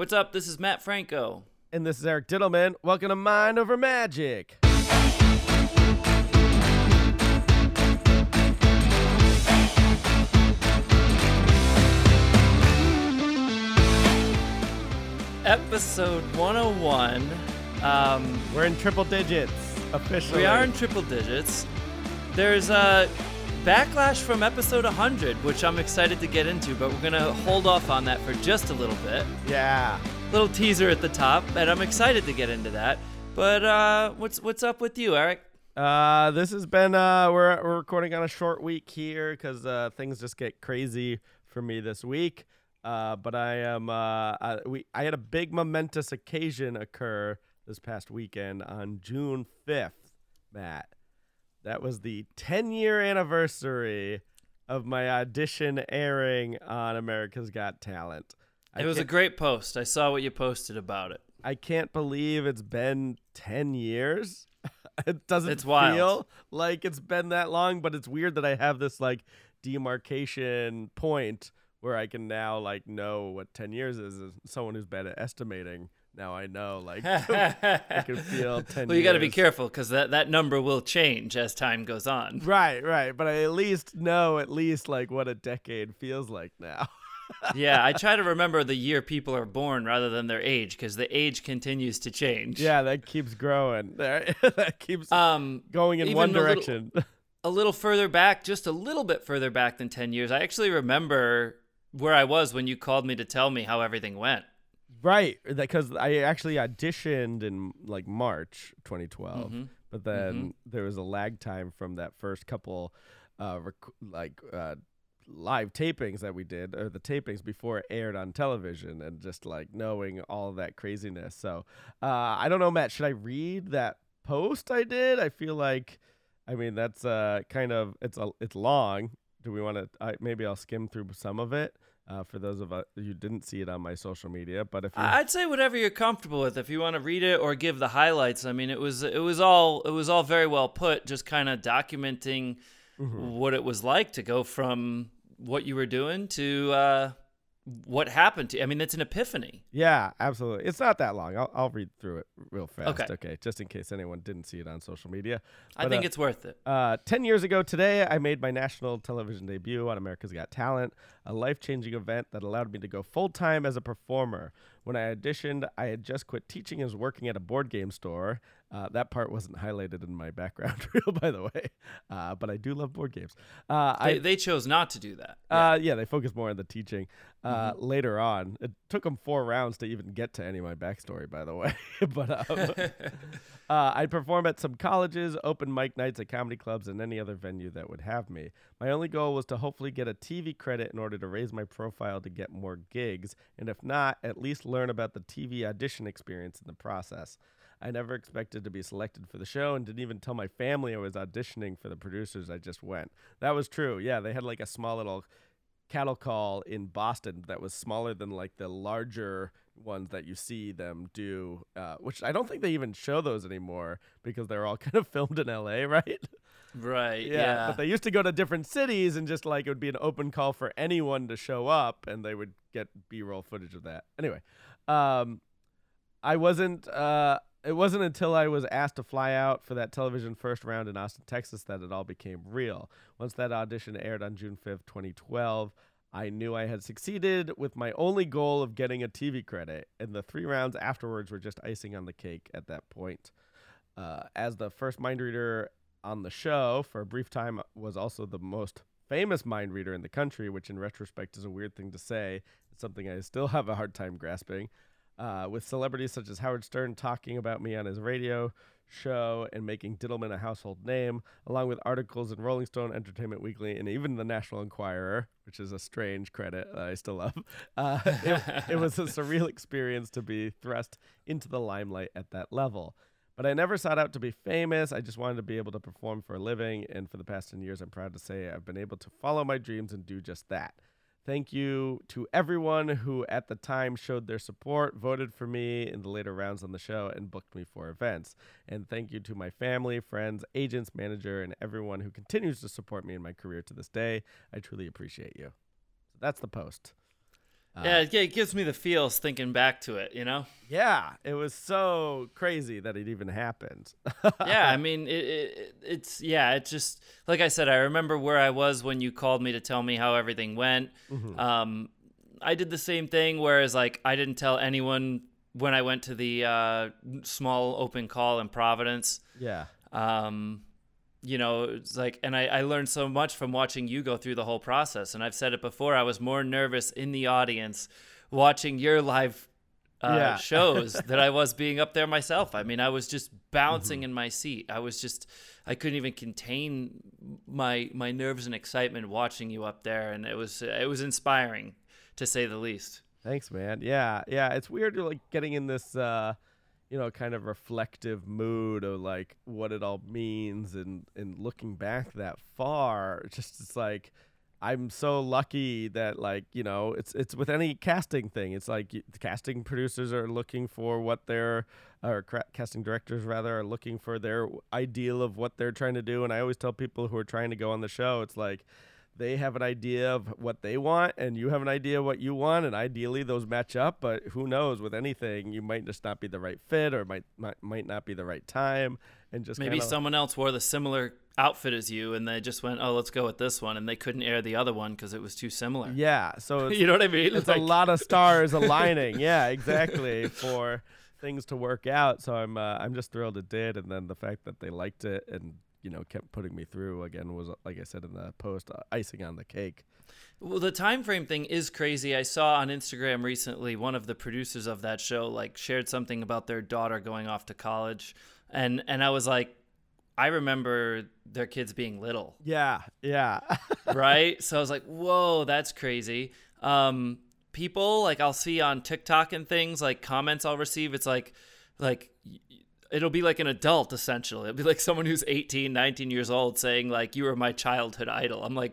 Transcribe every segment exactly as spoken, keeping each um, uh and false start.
What's up? This is Matt Franco. And this is Eric Dittleman. Welcome to Mind Over Magic. Episode one oh one. Um, We're in triple digits, officially. We are in triple digits. There's a backlash from episode one hundred, which I'm excited to get into, but we're going to hold off on that for just a little bit. Yeah. Little teaser at the top, and I'm excited to get into that. But uh, what's what's up with you, Eric? Uh, this has been, uh, we're, we're recording on a short week here because uh, things just get crazy for me this week. Uh, but I am. Uh, I, we I had a big momentous occasion occur this past weekend on June fifth, Matt. That was the ten-year anniversary of my audition airing on America's Got Talent. I it was a great post. I saw what you posted about it. I can't believe it's been ten years. It doesn't it's feel wild. Like it's been that long, but it's weird that I have this like demarcation point where I can now like know what ten years is. As someone who's bad at estimating, now I know like I can feel ten years. Well, you got to be careful because that, that number will change as time goes on. Right, right. But I at least know at least like what a decade feels like now. Yeah, I try to remember the year people are born rather than their age because the age continues to change. Yeah, that keeps growing. That keeps um, going in one direction. A little, a little further back, just a little bit further back than ten years, I actually remember where I was when you called me to tell me how everything went. Right, because I actually auditioned in like March twenty twelve, mm-hmm. but then mm-hmm. there was a lag time from that first couple uh, rec- like uh, live tapings that we did, or the tapings before it aired on television, and just like knowing all that craziness. So uh, I don't know, Matt, should I read that post I did? I feel like, I mean, that's uh, kind of, it's a, it's long. Do we want to? Uh, maybe I'll skim through some of it uh, for those of uh, you didn't see it on my social media. But if I'd say whatever you're comfortable with, if you want to read it or give the highlights. I mean, it was it was all it was all very well put. Just kind of documenting mm-hmm. what it was like to go from what you were doing to uh, what happened to you. I mean, it's an epiphany. Yeah, absolutely. It's not that long. I'll, I'll read through it real fast. Okay. okay, just in case anyone didn't see it on social media. But, I think uh, it's worth it. Uh, ten years ago today, I made my national television debut on America's Got Talent, a life-changing event that allowed me to go full-time as a performer. When I auditioned, I had just quit teaching and was working at a board game store. Uh, that part wasn't highlighted in my background reel, by the way. Uh, but I do love board games. Uh, they, I, they chose not to do that. Uh, yeah. yeah, they focused more on the teaching uh, mm-hmm. later on. It took them four rounds to even get to any of my backstory, by the way. but um, uh, I perform at some colleges, open mic nights at comedy clubs, and any other venue that would have me. My only goal was to hopefully get a T V credit in order to raise my profile to get more gigs, and if not, at least learn about the T V audition experience in the process. I never expected to be selected for the show and didn't even tell my family I was auditioning for the producers. I just went. That was true. Yeah, they had like a small little cattle call in Boston that was smaller than like the larger ones that you see them do, uh, which I don't think they even show those anymore because they're all kind of filmed in L A, right? Right, yeah, yeah. But they used to go to different cities and just like it would be an open call for anyone to show up and they would get B-roll footage of that. Anyway, um, I wasn't... Uh, It wasn't until I was asked to fly out for that television first round in Austin, Texas, that it all became real. Once that audition aired on June fifth, twenty twelve, I knew I had succeeded with my only goal of getting a T V credit, and the three rounds afterwards were just icing on the cake at that point. Uh, as the first mind reader on the show, for a brief time, was also the most famous mind reader in the country, which in retrospect is a weird thing to say. It's something I still have a hard time grasping. Uh, with celebrities such as Howard Stern talking about me on his radio show and making Dittleman a household name, along with articles in Rolling Stone, Entertainment Weekly, and even the National Enquirer, which is a strange credit that I still love. Uh, it, it was a surreal experience to be thrust into the limelight at that level. But I never sought out to be famous. I just wanted to be able to perform for a living. And for the past ten years, I'm proud to say I've been able to follow my dreams and do just that. Thank you to everyone who at the time showed their support, voted for me in the later rounds on the show, and booked me for events. And thank you to my family, friends, agents, manager, and everyone who continues to support me in my career to this day. I truly appreciate you. So that's the post. Uh, yeah, it gives me the feels thinking back to it, you know? Yeah, it was so crazy that it even happened. Yeah, I mean, it, it, it's, yeah, it's just, like I said, I remember where I was when you called me to tell me how everything went. Mm-hmm. Um, I did the same thing, whereas, like, I didn't tell anyone when I went to the uh, small open call in Providence. Yeah. Um, you know, it's like, and I, I learned so much from watching you go through the whole process. And I've said it before, I was more nervous in the audience watching your live uh, yeah. shows than I was being up there myself. I mean, I was just bouncing mm-hmm. in my seat. I was just, I couldn't even contain my my nerves and excitement watching you up there. And it was it was inspiring, to say the least. Thanks, man. Yeah, yeah. It's weird, like, getting in this... Uh... you know, kind of reflective mood of like what it all means, and, and looking back that far, just it's like, I'm so lucky that, like, you know, it's it's with any casting thing. It's like the casting producers are looking for what their, or cra- casting directors rather, are looking for their ideal of what they're trying to do. And I always tell people who are trying to go on the show, it's like, they have an idea of what they want, and you have an idea of what you want, and ideally those match up, but who knows with anything, you might just not be the right fit, or might might, might not be the right time, and just maybe someone else wore the similar outfit as you, and they just went, oh, let's go with this one, and they couldn't air the other one because it was too similar. Yeah, so it's, you know what I mean? It's like... a lot of stars aligning. Yeah, exactly, for things to work out. So I'm uh, I'm just thrilled it did, and then the fact that they liked it and, you know, kept putting me through again was, like I said in the post, uh, icing on the cake. Well, the time frame thing is crazy. I saw on Instagram recently one of the producers of that show like shared something about their daughter going off to college, and and I was like, I remember their kids being little. Yeah, yeah. Right? So I was like, whoa, that's crazy. Um, people, like, I'll see on TikTok and things, like, comments I'll receive, it's like like. It'll be like an adult, essentially. It'll be like someone who's eighteen, nineteen years old saying, like, you were my childhood idol. I'm like,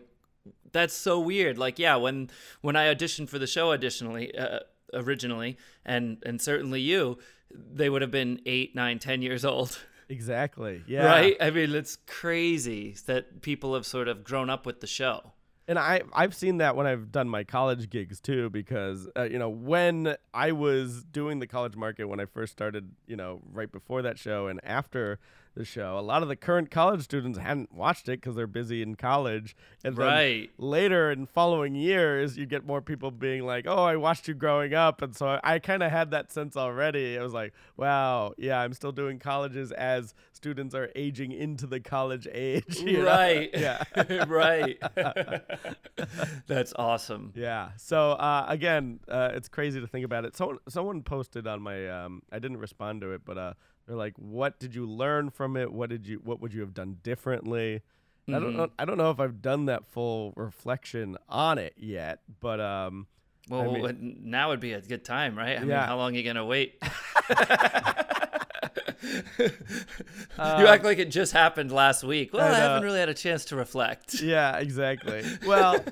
that's so weird. Like, yeah, when when I auditioned for the show additionally, uh, originally, and, and certainly you, they would have been eight, nine, ten years old. Exactly, yeah. Right? I mean, it's crazy that people have sort of grown up with the show. And I, I've seen that when I've done my college gigs, too, because, uh, you know, when I was doing the college market, when I first started, you know, right before that show and after the show, a lot of the current college students hadn't watched it because they're busy in college. And then right. later in following years, you get more people being like, oh, I watched you growing up. And so I, I kind of had that sense already. I was like, wow, yeah, I'm still doing colleges as students are aging into the college age. Right. Yeah. Right. That's awesome. Yeah. So, uh, again, uh, it's crazy to think about it. So, someone posted on my, um, I didn't respond to it, but uh, they're like, what did you learn from it? What did you, what would you have done differently? Mm-hmm. I don't know. I don't know if I've done that full reflection on it yet, but, um, well, I mean, now would be a good time, right? I yeah. mean, how long are you going to wait? You um, act like it just happened last week. Well, I, I haven't really had a chance to reflect. Yeah, exactly. Well,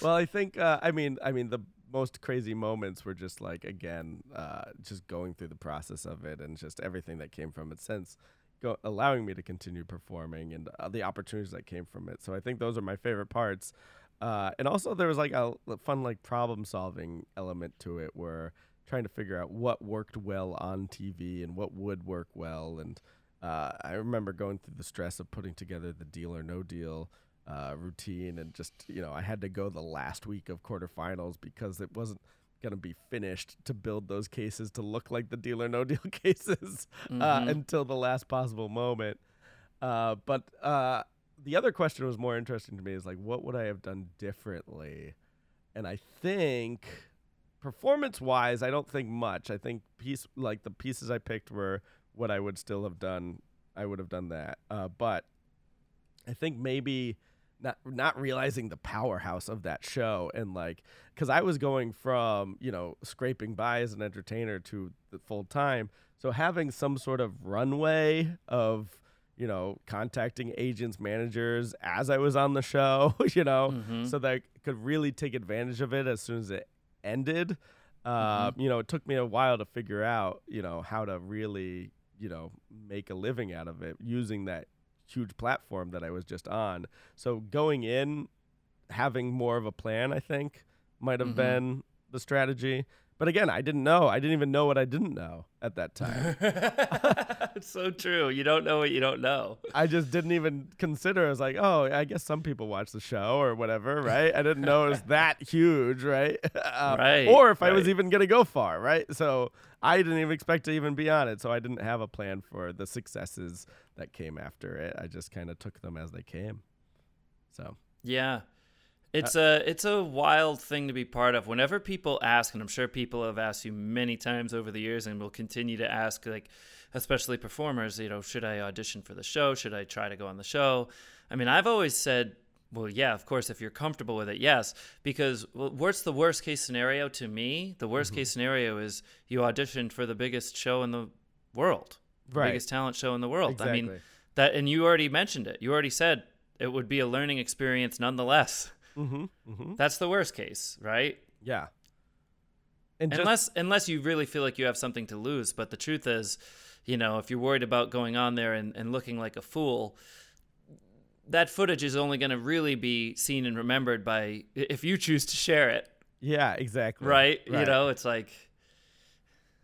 well, I think uh, I mean, I mean, the most crazy moments were just like, again, uh, just going through the process of it and just everything that came from it since, go, allowing me to continue performing and uh, the opportunities that came from it. So I think those are my favorite parts. Uh, and also, there was like a fun, like, problem solving element to it where. Trying to figure out what worked well on T V and what would work well. And uh, I remember going through the stress of putting together the Deal or No Deal uh, routine, and just, you know, I had to go the last week of quarterfinals because it wasn't going to be finished to build those cases to look like the Deal or No Deal cases mm-hmm. uh, until the last possible moment. Uh, but uh, the other question was more interesting to me is like, what would I have done differently? And I think... performance-wise, I don't think much. I think piece like the pieces I picked were what I would still have done. I would have done that. Uh, but I think maybe not not realizing the powerhouse of that show, and like, because I was going from, you know, scraping by as an entertainer to the full time. So having some sort of runway of, you know, contacting agents, managers as I was on the show, you know, mm-hmm. so that I could really take advantage of it as soon as it ended. Uh, mm-hmm. You know, it took me a while to figure out, you know, how to really, you know, make a living out of it using that huge platform that I was just on. So going in, having more of a plan, I think, might have mm-hmm. been the strategy. But again, I didn't know. I didn't even know what I didn't know at that time. It's so true. You don't know what you don't know. I just didn't even consider. I was like, oh, I guess some people watch the show or whatever, right? I didn't know it was that huge, right? Um, right. Or if right. I was even going to go far, right? So I didn't even expect to even be on it. So I didn't have a plan for the successes that came after it. I just kind of took them as they came. So yeah. It's a it's a wild thing to be part of. Whenever people ask, and I'm sure people have asked you many times over the years, and will continue to ask, like, especially performers, you know, should I audition for the show? Should I try to go on the show? I mean, I've always said, well, yeah, of course, if you're comfortable with it, yes. Because well, what's the worst case scenario to me? The worst mm-hmm. case scenario is you auditioned for the biggest show in the world, right. the biggest talent show in the world. Exactly. I mean, that, and you already mentioned it. You already said it would be a learning experience nonetheless. Mm-hmm, mm-hmm. That's the worst case, right? Yeah. And unless just, unless you really feel like you have something to lose. But the truth is, you know, if you're worried about going on there and, and looking like a fool, that footage is only going to really be seen and remembered by if you choose to share it. Yeah, exactly. Right? right? You know, it's like...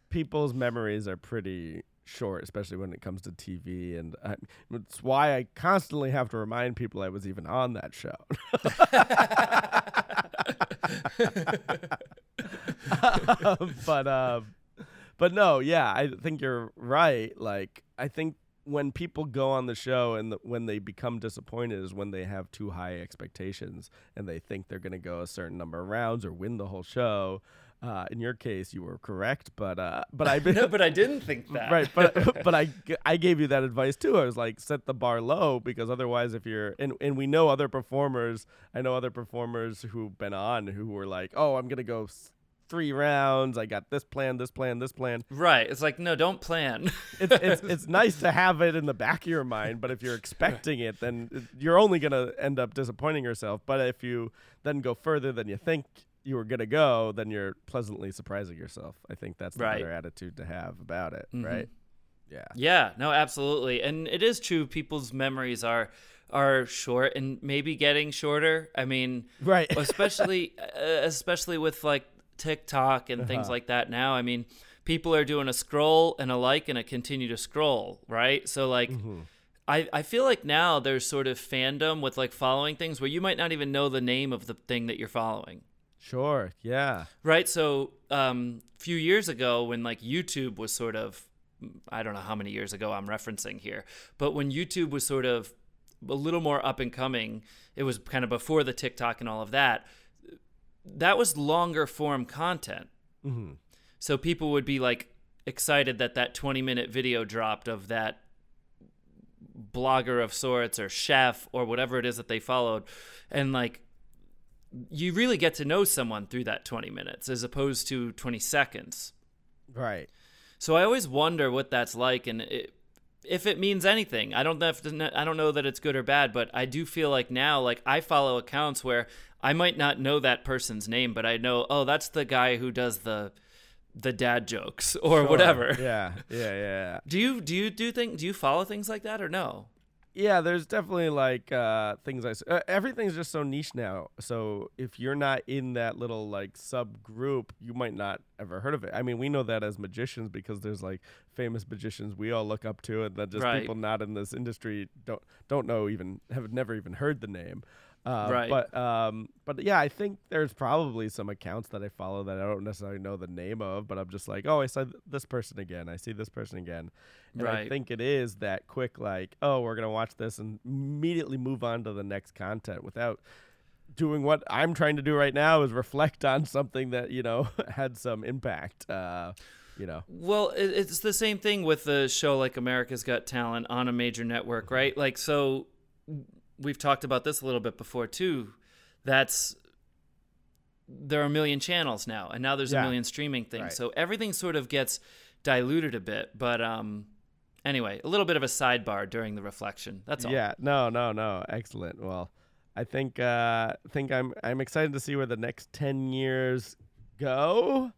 People's memories are pretty short, especially when it comes to T V, and I, it's why I constantly have to remind people I was even on that show. um, but um, but no, yeah, I think you're right. Like, I think when people go on the show and the, when they become disappointed is when they have too high expectations and they think they're going to go a certain number of rounds or win the whole show. Uh, in your case, you were correct, but uh, but I no, but I didn't think that right. But but I, I gave you that advice too. I was like, set the bar low, because otherwise, if you're and, and we know other performers, I know other performers who've been on who were like, oh, I'm gonna go three rounds. I got this plan, this plan, this plan. Right. It's like, no, don't plan. it's it's it's nice to have it in the back of your mind, but if you're expecting it, then you're only gonna end up disappointing yourself. But if you then go further than you think you were gonna go, then you're pleasantly surprising yourself. I think that's the right. better attitude to have about it, mm-hmm. right? Yeah. Yeah, no, absolutely. And it is true, people's memories are are short and maybe getting shorter. I mean, right. especially uh, especially with like TikTok and uh-huh. things like that now. I mean, people are doing a scroll and a like and a continue to scroll, right? So like mm-hmm. I, I feel like now there's sort of fandom with like following things where you might not even know the name of the thing that you're following. Sure. Yeah. Right. So um, a few years ago when like YouTube was sort of, I don't know how many years ago I'm referencing here, but when YouTube was sort of a little more up and coming, it was kind of before the TikTok and all of that, that was longer form content. Mm-hmm. So people would be like excited that that twenty minute video dropped of that blogger of sorts or chef or whatever it is that they followed. And like, you really get to know someone through that twenty minutes as opposed to twenty seconds. Right. So I always wonder what that's like and it, if it means anything. I don't know I don't know that it's good or bad, but I do feel like now, like I follow accounts where I might not know that person's name, but I know, oh, that's the guy who does the the dad jokes or sure. whatever. Yeah. Yeah, yeah. Do you do you do think do you follow things like that or no? Yeah, there's definitely like uh, things I uh, everything's just so niche now. So if you're not in that little like subgroup, you might not ever heard of it. I mean, we know that as magicians because there's like famous magicians we all look up to, and that just right. people not in this industry don't don't know even have never even heard the name. Uh, right. But um, but yeah, I think there's probably some accounts that I follow that I don't necessarily know the name of, but I'm just like, oh, I saw th- this person again. I see this person again. And right. I think it is that quick, like, oh, we're going to watch this and immediately move on to the next content without doing what I'm trying to do right now is reflect on something that, you know, had some impact. Uh You know. Well, it's the same thing with a show like America's Got Talent on a major network, right? Like, so we've talked about this a little bit before too. That's there are a million channels now, and now there's yeah. a million streaming things. Right. So everything sort of gets diluted a bit. But um, anyway, a little bit of a sidebar during the reflection. That's all. Yeah. No. No. No. Excellent. Well, I think uh, think I'm I'm excited to see where the next ten years go.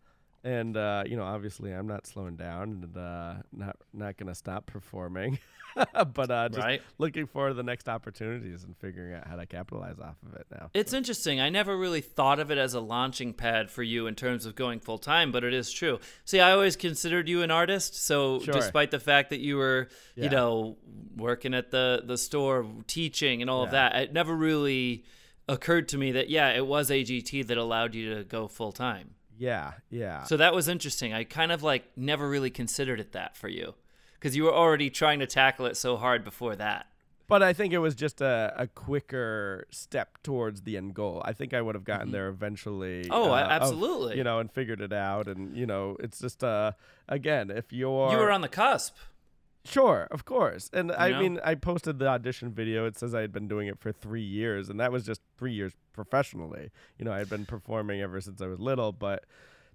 And, uh, you know, obviously I'm not slowing down and uh, not not going to stop performing, but uh, just right. looking for the next opportunities and figuring out how to capitalize off of it now. It's so. Interesting. I never really thought of it as a launching pad for you in terms of going full time, but it is true. See, I always considered you an artist. So sure. despite the fact that you were, yeah. you know, working at the, the store, teaching and all yeah. of that, it never really occurred to me that, yeah, it was A G T that allowed you to go full time. Yeah, yeah. So that was interesting. I kind of like never really considered it that for you because you were already trying to tackle it so hard before that. But I think it was just a, a quicker step towards the end goal. I think I would have gotten mm-hmm. there eventually. Oh, uh, absolutely. Of, you know, and figured it out. And, you know, it's just, uh, again, if you're... You were on the cusp. Sure, of course. And you I know? mean, I posted the audition video. It says I had been doing it for three years, and that was just three years professionally. You know, I had been performing ever since I was little, but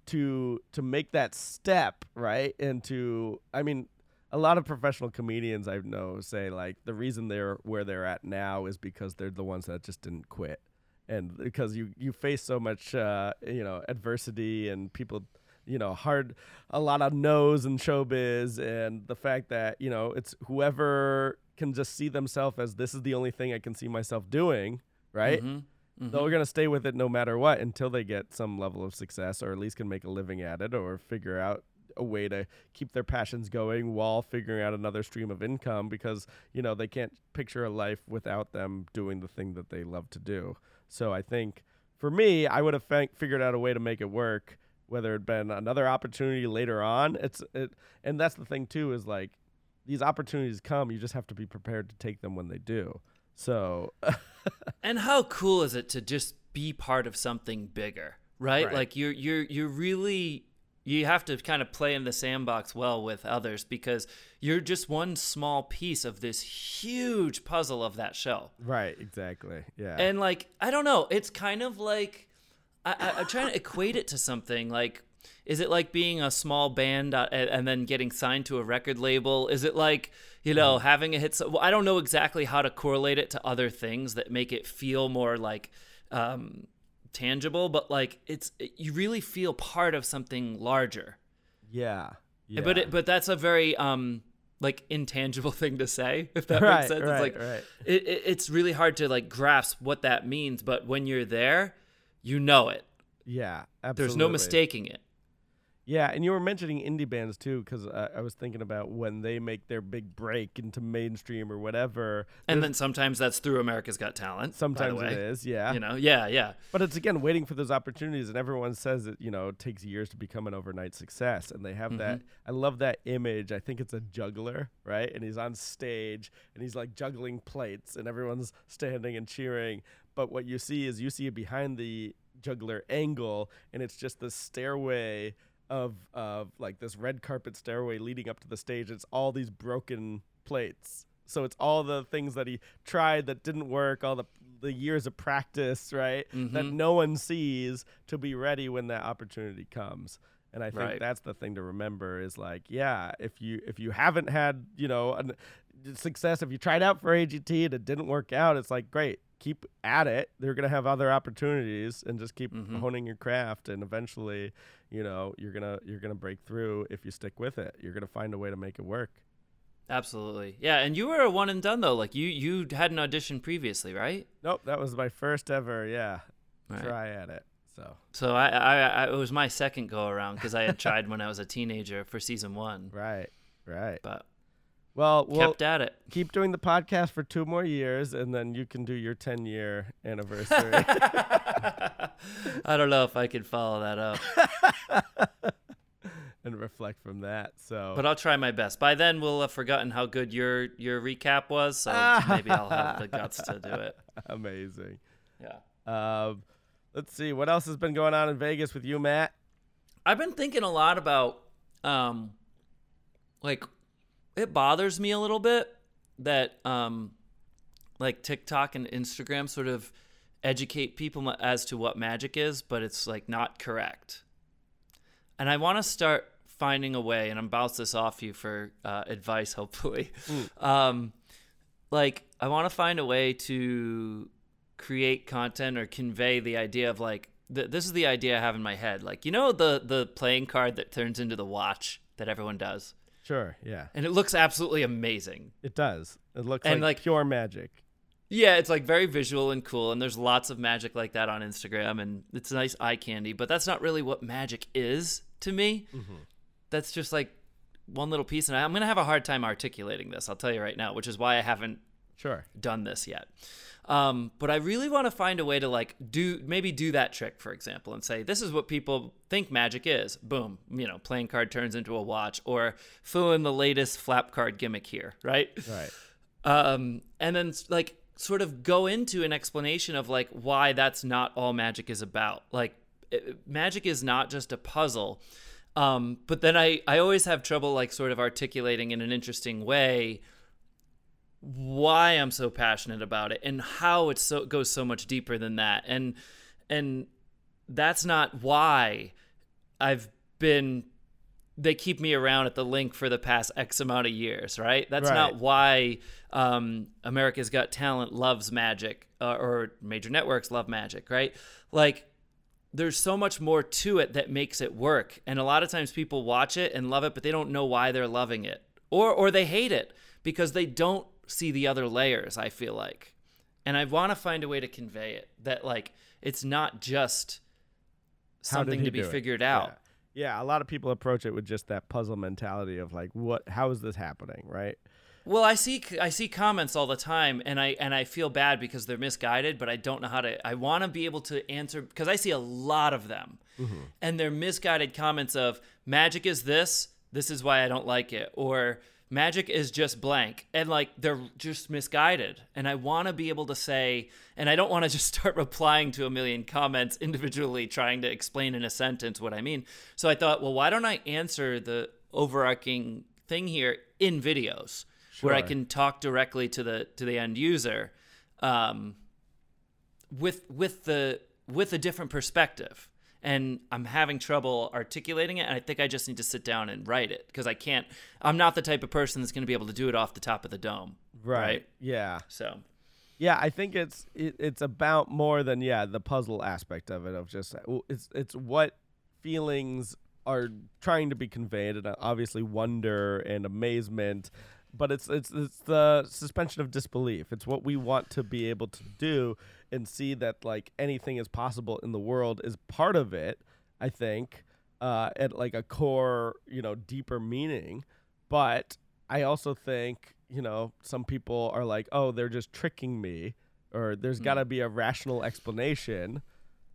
to to make that step, right, and to, I mean, a lot of professional comedians I know say, like, the reason they're where they're at now is because they're the ones that just didn't quit. And because you, you face so much, uh, you know, adversity and people... you know, hard, a lot of no's in showbiz, and the fact that, you know, it's whoever can just see themselves as this is the only thing I can see myself doing, right? Mm-hmm. Mm-hmm. They're going to stay with it no matter what until they get some level of success or at least can make a living at it or figure out a way to keep their passions going while figuring out another stream of income because, you know, they can't picture a life without them doing the thing that they love to do. So I think for me, I would have f- figured out a way to make it work whether it'd been another opportunity later on. It's it, and that's the thing too, is like these opportunities come, you just have to be prepared to take them when they do. So and how cool is it to just be part of something bigger, right? right. Like you're you're you're really you have to kind of play in the sandbox well with others because you're just one small piece of this huge puzzle of that show. Right, exactly. Yeah. And like, I don't know, it's kind of like I, I'm trying to equate it to something like, is it like being a small band uh, and then getting signed to a record label? Is it like, you know, having a hit? So, well, I don't know exactly how to correlate it to other things that make it feel more like um, tangible, but like it's, it, you really feel part of something larger. Yeah. yeah. But, it, but that's a very um, like intangible thing to say, if that right, makes sense. Right, it's like, right. it, it, it's really hard to like grasp what that means. But when you're there, you know it. Yeah, absolutely. There's no mistaking it. Yeah, and you were mentioning indie bands too, because uh, I was thinking about when they make their big break into mainstream or whatever. And then sometimes that's through America's Got Talent. Sometimes it is, yeah. You know, yeah, yeah. But it's, again, waiting for those opportunities, and everyone says it, you know, it takes years to become an overnight success, and they have mm-hmm. that. I love that image. I think it's a juggler, right? And he's on stage, and he's, like, juggling plates, and everyone's standing and cheering. But what you see is you see it behind the juggler angle, and it's just the stairway of of like this red carpet stairway leading up to the stage. It's all these broken plates. So it's all the things that he tried that didn't work, all the the years of practice, right, mm-hmm. that no one sees to be ready when that opportunity comes. And I think right. that's the thing to remember is like, yeah, if you if you haven't had, you know, an, success, if you tried out for A G T and it didn't work out, it's like, great. Keep at it. They're going to have other opportunities and just keep mm-hmm. honing your craft. And eventually, you know, you're going to, you're going to break through if you stick with it. You're going to find a way to make it work. Absolutely. Yeah. And you were a one and done though. Like you, you had an audition previously, right? Nope. That was my first ever. Yeah. Right. Try at it. So, so I, I, I, it was my second go around cause I had tried when I was a teenager for season one. Right. Right. But Well, we'll kept at it. Keep doing the podcast for two more years, and then you can do your ten-year anniversary. I don't know if I can follow that up and reflect from that. So, but I'll try my best. By then, we'll have forgotten how good your your recap was, so maybe I'll have the guts to do it. Amazing. Yeah. Um, let's see what else has been going on in Vegas with you, Matt. I've been thinking a lot about, um, like. It bothers me a little bit that um, like TikTok and Instagram sort of educate people as to what magic is, but it's like not correct. And I want to start finding a way, and I'm bounce this off you for uh, advice, hopefully. Um, like I want to find a way to create content or convey the idea of like th- this is the idea I have in my head. Like, you know, the the playing card that turns into the watch that everyone does. Sure. Yeah. And it looks absolutely amazing. It does. It looks and like, like pure magic. Yeah, it's like very visual and cool, and there's lots of magic like that on Instagram, and it's nice eye candy, but that's not really what magic is to me. Mm-hmm. That's just like one little piece, and I'm going to have a hard time articulating this, I'll tell you right now, which is why I haven't sure. done this yet. Um, but I really want to find a way to like do maybe do that trick, for example, and say, this is what people think magic is. Boom, you know, playing card turns into a watch, or fill in the latest flap card gimmick here, right? Right. Um, and then like... sort of go into an explanation of like why that's not all magic is about. Like it, magic is not just a puzzle. Um, but then I, I always have trouble like sort of articulating in an interesting way why I'm so passionate about it and how it so goes so much deeper than that. And, and that's not why I've been, they keep me around at the link for the past X amount of years, right? That's right. Not why um, America's Got Talent loves magic uh, or major networks love magic, right? Like there's so much more to it that makes it work. And a lot of times people watch it and love it, but they don't know why they're loving it, or, or they hate it because they don't see the other layers, I feel like. And I want to find a way to convey it that like, it's not just something to be figured out. Yeah. Yeah, a lot of people approach it with just that puzzle mentality of like, what? How is this happening, right? Well, I see I see comments all the time, and I and I feel bad because they're misguided, but I don't know how to. I want to be able to answer because I see a lot of them, mm-hmm. and they're misguided comments of magic is this. This is why I don't like it, or magic is just blank, and like they're just misguided. And I want to be able to say, and I don't want to just start replying to a million comments individually trying to explain in a sentence what I mean. So I thought, well, why don't I answer the overarching thing here in videos sure. where I can talk directly to the to the end user um, with with the with a different perspective. And I'm having trouble articulating it, and I think I just need to sit down and write it because I can't. I'm not the type of person that's going to be able to do it off the top of the dome. Right. right? Yeah. So. Yeah, I think it's it, it's about more than yeah the puzzle aspect of it of just it's it's what feelings are trying to be conveyed, and obviously wonder and amazement, but it's it's it's the suspension of disbelief. It's what we want to be able to do. And see that like anything is possible in the world is part of it, I think, uh, at like a core, you know, deeper meaning. But I also think, you know, some people are like, oh, they're just tricking me, or there's mm. got to be a rational explanation.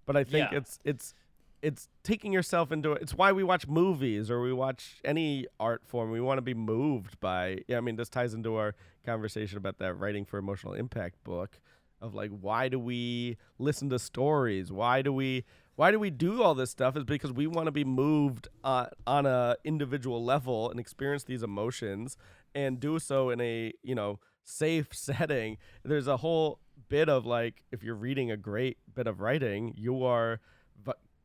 But I think yeah. it's it's it's taking yourself into it. It's why we watch movies or we watch any art form. We want to be moved by. Yeah, I mean, this ties into our conversation about that writing for emotional impact book. Of like, why do we listen to stories? Why do we why do we do all this stuff? Is because we want to be moved uh, on a individual level and experience these emotions and do so in a, you know, safe setting. There's a whole bit of like, if you're reading a great bit of writing, you are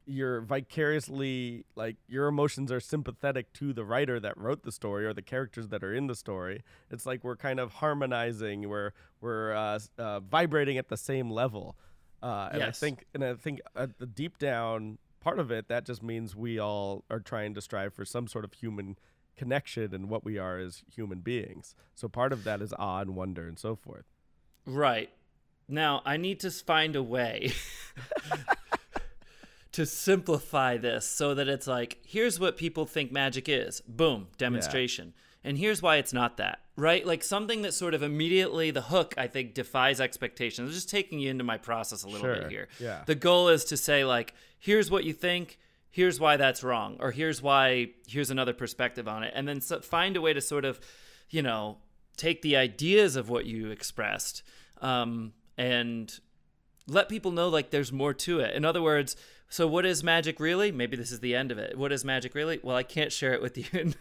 you're vicariously like your emotions are sympathetic to the writer that wrote the story or the characters that are in the story. It's like we're kind of harmonizing, we're we're uh, uh, vibrating at the same level. Uh, and yes. I think and I think at the deep down part of it, that just means we all are trying to strive for some sort of human connection and what we are as human beings. So part of that is awe and wonder and so forth. Right. Now I need to find a way. to simplify this so that it's like, here's what people think magic is. Boom, demonstration. Yeah. And here's why it's not that, right? Like something that sort of immediately, the hook, I think, defies expectations. I'm just taking you into my process a little sure. bit here. Yeah. The goal is to say like, here's what you think, here's why that's wrong, or here's why, here's another perspective on it. And then so, find a way to sort of, you know, take the ideas of what you expressed um, and let people know like there's more to it. In other words, so what is magic really? Maybe this is the end of it. What is magic really? Well, I can't share it with you in,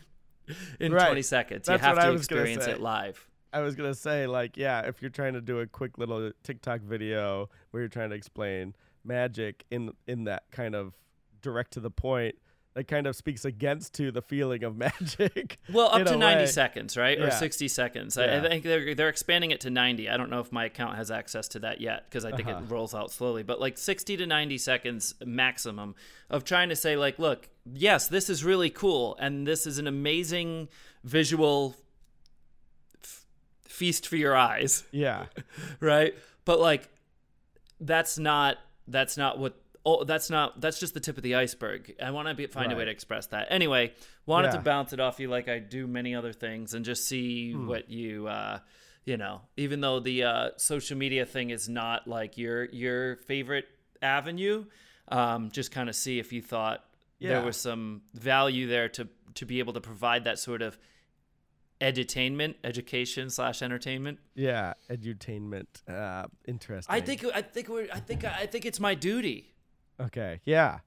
in right. twenty seconds. That's you have to experience it live. I was going to say, like, yeah, if you're trying to do a quick little TikTok video where you're trying to explain magic in in that kind of direct to the point, that kind of speaks against to the feeling of magic. Well, up to ninety way. seconds, right? Yeah. Or sixty seconds. Yeah. I, I think they're they're expanding it to ninety. I don't know if my account has access to that yet because I think uh-huh. it rolls out slowly. But like sixty to ninety seconds maximum of trying to say like, look, yes, this is really cool. And this is an amazing visual f- feast for your eyes. Yeah. Right? But like, that's not that's not what. Oh, that's not, that's just the tip of the iceberg. I want to be, find right. a way to express that. Anyway, wanted yeah. to bounce it off you like I do many other things and just see hmm. what you, uh, you know, even though the uh, social media thing is not like your your favorite avenue, um, just kind of see if you thought yeah. there was some value there to, to be able to provide that sort of edutainment, education slash entertainment. Yeah, edutainment. Uh, interesting. I think I think we're, I think I think it's my duty. Okay. Yeah.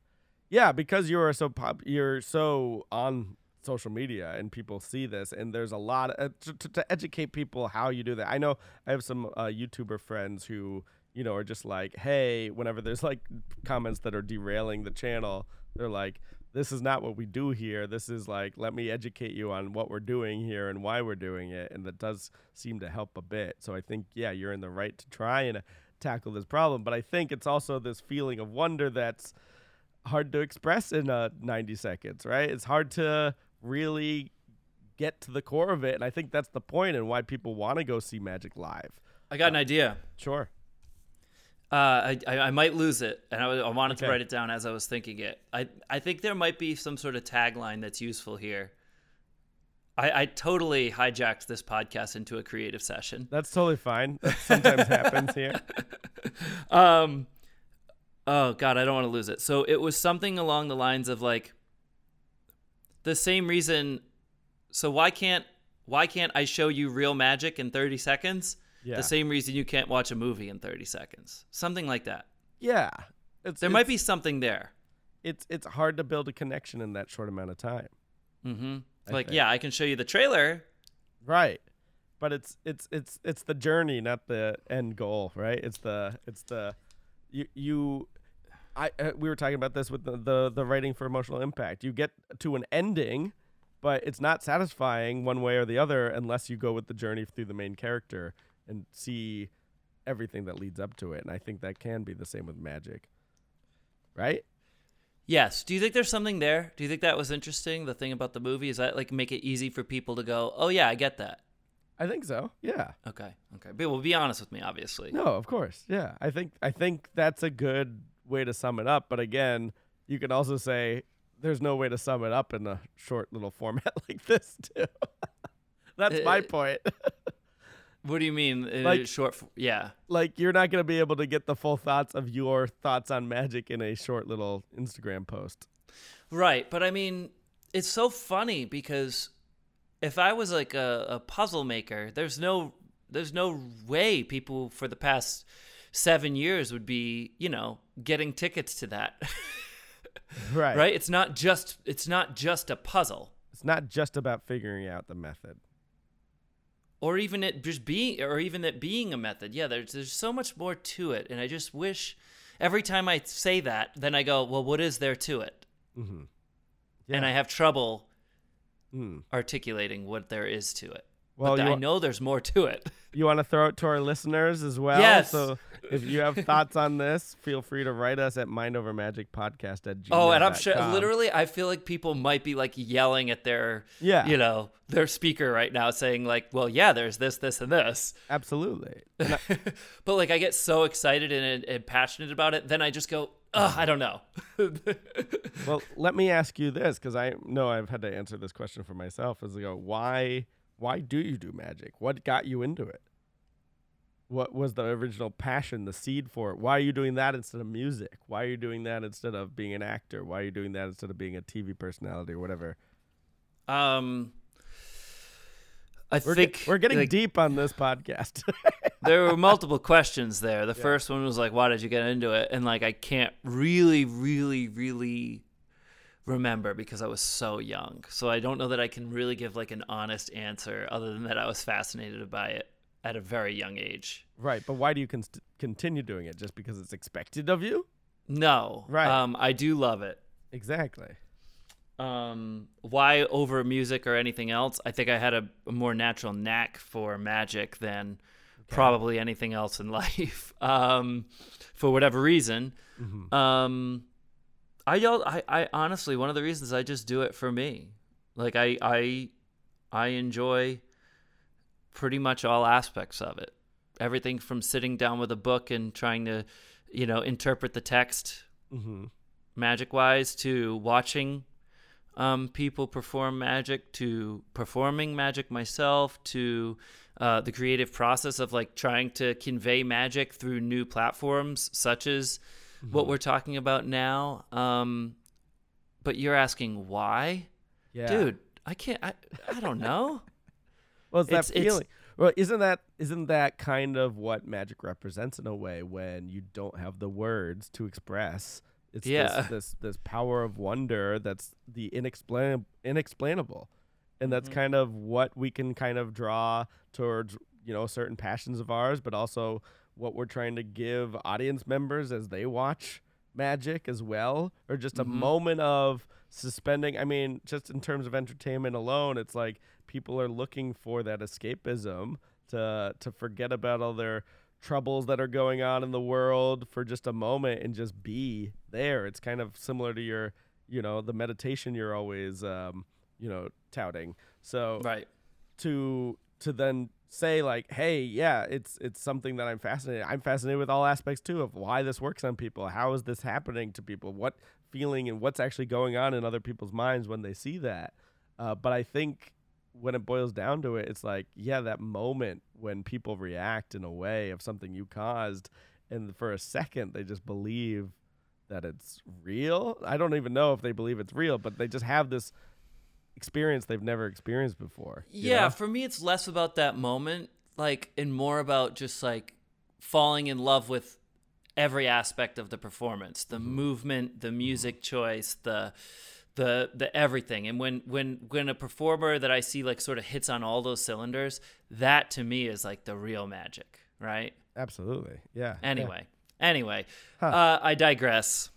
Yeah. Because you are so pop, you're so on social media and people see this, and there's a lot of, uh, to, to, to educate people how you do that. I know I have some uh, YouTuber friends who, you know, are just like, hey, whenever there's like comments that are derailing the channel, they're like, this is not what we do here. This is like, let me educate you on what we're doing here and why we're doing it. And that does seem to help a bit. So I think, yeah, you're in the right to try and tackle this problem, but I think it's also this feeling of wonder that's hard to express in uh, ninety seconds, right? It's hard to really get to the core of it, and I think that's the point and why people want to go see Magic Live. I got uh, an idea. Sure. Uh, I, I I might lose it, and I, I wanted okay. to write it down as I was thinking it. I I think there might be some sort of tagline that's useful here. I, I totally hijacked this podcast into a creative session. That's totally fine. That sometimes happens here. Um, oh, God, I don't want to lose it. So it was something along the lines of like the same reason. So why can't why can't I show you real magic in thirty seconds? Yeah. The same reason you can't watch a movie in thirty seconds. Something like that. Yeah. It's, there it's, might be something there. It's, it's hard to build a connection in that short amount of time. Mm-hmm. It's like, yeah, I can show you the trailer. Right. But it's it's it's it's the journey, not the end goal, right? It's the it's the you you I uh, we were talking about this with the, the the writing for emotional impact. You get to an ending, but it's not satisfying one way or the other unless you go with the journey through the main character and see everything that leads up to it. And I think that can be the same with magic. Right? Yes. Do you think there's something there? Do you think that was interesting? The thing about the movie is that like make it easy for people to go, oh yeah, I get that. I think so. Yeah. Okay. Okay. But well, be honest with me, obviously. No, of course. Yeah. I think I think that's a good way to sum it up. But again, you can also say there's no way to sum it up in a short little format like this too. That's uh, my point. What do you mean? Like, short, yeah. Like you're not going to be able to get the full thoughts of your thoughts on magic in a short little Instagram post. Right. But I mean, it's so funny because if I was like a, a puzzle maker, there's no, there's no way people for the past seven years would be, you know, getting tickets to that. Right. Right. It's not just, it's not just a puzzle. It's not just about figuring out the method. Or even it just being, or even it being a method. Yeah, there's there's so much more to it, and I just wish every time I say that, then I go, well, what is there to it? Mm-hmm. Yeah. And I have trouble mm. articulating what there is to it. Well, but I know there's more to it. You want to throw it to our listeners as well? Yes. So if you have thoughts on this, feel free to write us at mind over magic podcast at gmail dot com. Oh, and I'm sure, literally, I feel like people might be like yelling at their, yeah. you know, their speaker right now saying like, well, yeah, there's this, this, and this. Absolutely. And I- but like I get so excited and, and passionate about it, then I just go, oh, I don't know. Well, let me ask you this, because I know I've had to answer this question for myself as I go, why... Why do you do magic? What got you into it? What was the original passion, the seed for it? Why are you doing that instead of music? Why are you doing that instead of being an actor? Why are you doing that instead of being a T V personality or whatever? Um, I we're think get, we're getting like, deep on this podcast. There were multiple questions there. The yeah. first one was like, why did you get into it? And like, I can't really, really, really remember because I was so young, so I don't know that I can really give like an honest answer other than that I was fascinated by it at a very young age. Right, but why do you con- continue doing it? Just because it's expected of you? No. Right. Um, I do love it. Exactly. Um, why over music or anything else? I think I had a, a more natural knack for magic than okay. probably anything else in life. Um, for whatever reason, mm-hmm. um, I, I, I honestly, one of the reasons I just do it for me. Like I, I, I enjoy pretty much all aspects of it. Everything from sitting down with a book and trying to, you know, interpret the text mm-hmm. magic wise to watching Um, people perform magic, to performing magic myself, to uh, the creative process of like trying to convey magic through new platforms, such as mm-hmm. what we're talking about now. Um, but you're asking why? Yeah. Dude, I can't, I, I don't know. Well, it's that it's, feeling. It's, well, isn't that, isn't that kind of what magic represents in a way when you don't have the words to express? It's yeah. this, this this power of wonder that's the inexplain- inexplainable. And that's mm-hmm. kind of what we can kind of draw towards, you know, certain passions of ours, but also what we're trying to give audience members as they watch magic as well, or just mm-hmm. a moment of suspending. I mean, just in terms of entertainment alone, it's like people are looking for that escapism to to forget about all their troubles that are going on in the world for just a moment and just be there. It's kind of similar to your, you know, the meditation you're always, um, you know, touting. So right. to, to then say like, hey, yeah, it's, it's something that I'm fascinated. I'm fascinated with all aspects too of why this works on people. How is this happening to people? What feeling and what's actually going on in other people's minds when they see that. Uh, but I think, when it boils down to it, it's like, yeah, that moment when people react in a way of something you caused, and for a second they just believe that it's real. I don't even know if they believe it's real, but they just have this experience they've never experienced before. Yeah, know? For me, it's less about that moment, like, and more about just like falling in love with every aspect of the performance, the mm-hmm. movement, the music mm-hmm. choice, the the the everything. And when when when a performer that I see like sort of hits on all those cylinders, that to me is like the real magic, right? Absolutely. Yeah. Anyway. Yeah. Anyway. Huh. Uh, I digress.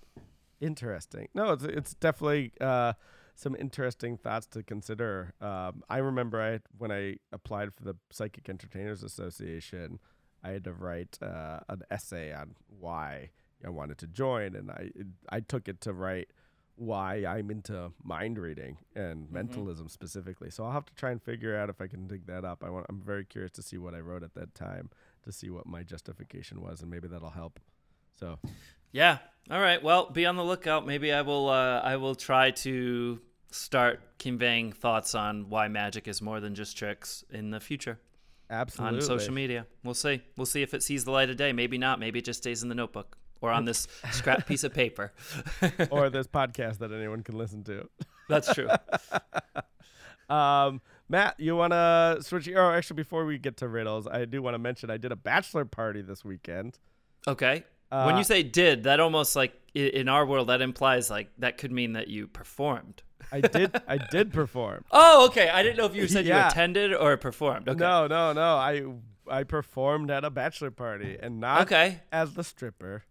Interesting. No, it's it's definitely uh, some interesting thoughts to consider. Um, I remember I when I applied for the Psychic Entertainers Association, I had to write uh, an essay on why I wanted to join, and I I took it to write why I'm into mind reading and mm-hmm. mentalism specifically. So I'll have to try and figure out if I can dig that up. I want, I'm very curious to see what I wrote at that time to see what my justification was, and maybe that'll help. So, yeah. All right. Well, be on the lookout. Maybe I will, uh, I will try to start conveying thoughts on why magic is more than just tricks in the future. Absolutely. On social media. We'll see. We'll see if it sees the light of day. Maybe not. Maybe it just stays in the notebook. Or on this scrap piece of paper. Or this podcast that anyone can listen to. That's true. um, Matt, you want to switch? Oh, actually, before we get to riddles, I do want to mention I did a bachelor party this weekend. Okay. Uh, when you say did, that almost like in our world, that implies like that could mean that you performed. I did. I did perform. Oh, okay. I didn't know if you said yeah. you attended or performed. Okay. No, no, no. I, I performed at a bachelor party and not okay. as the stripper.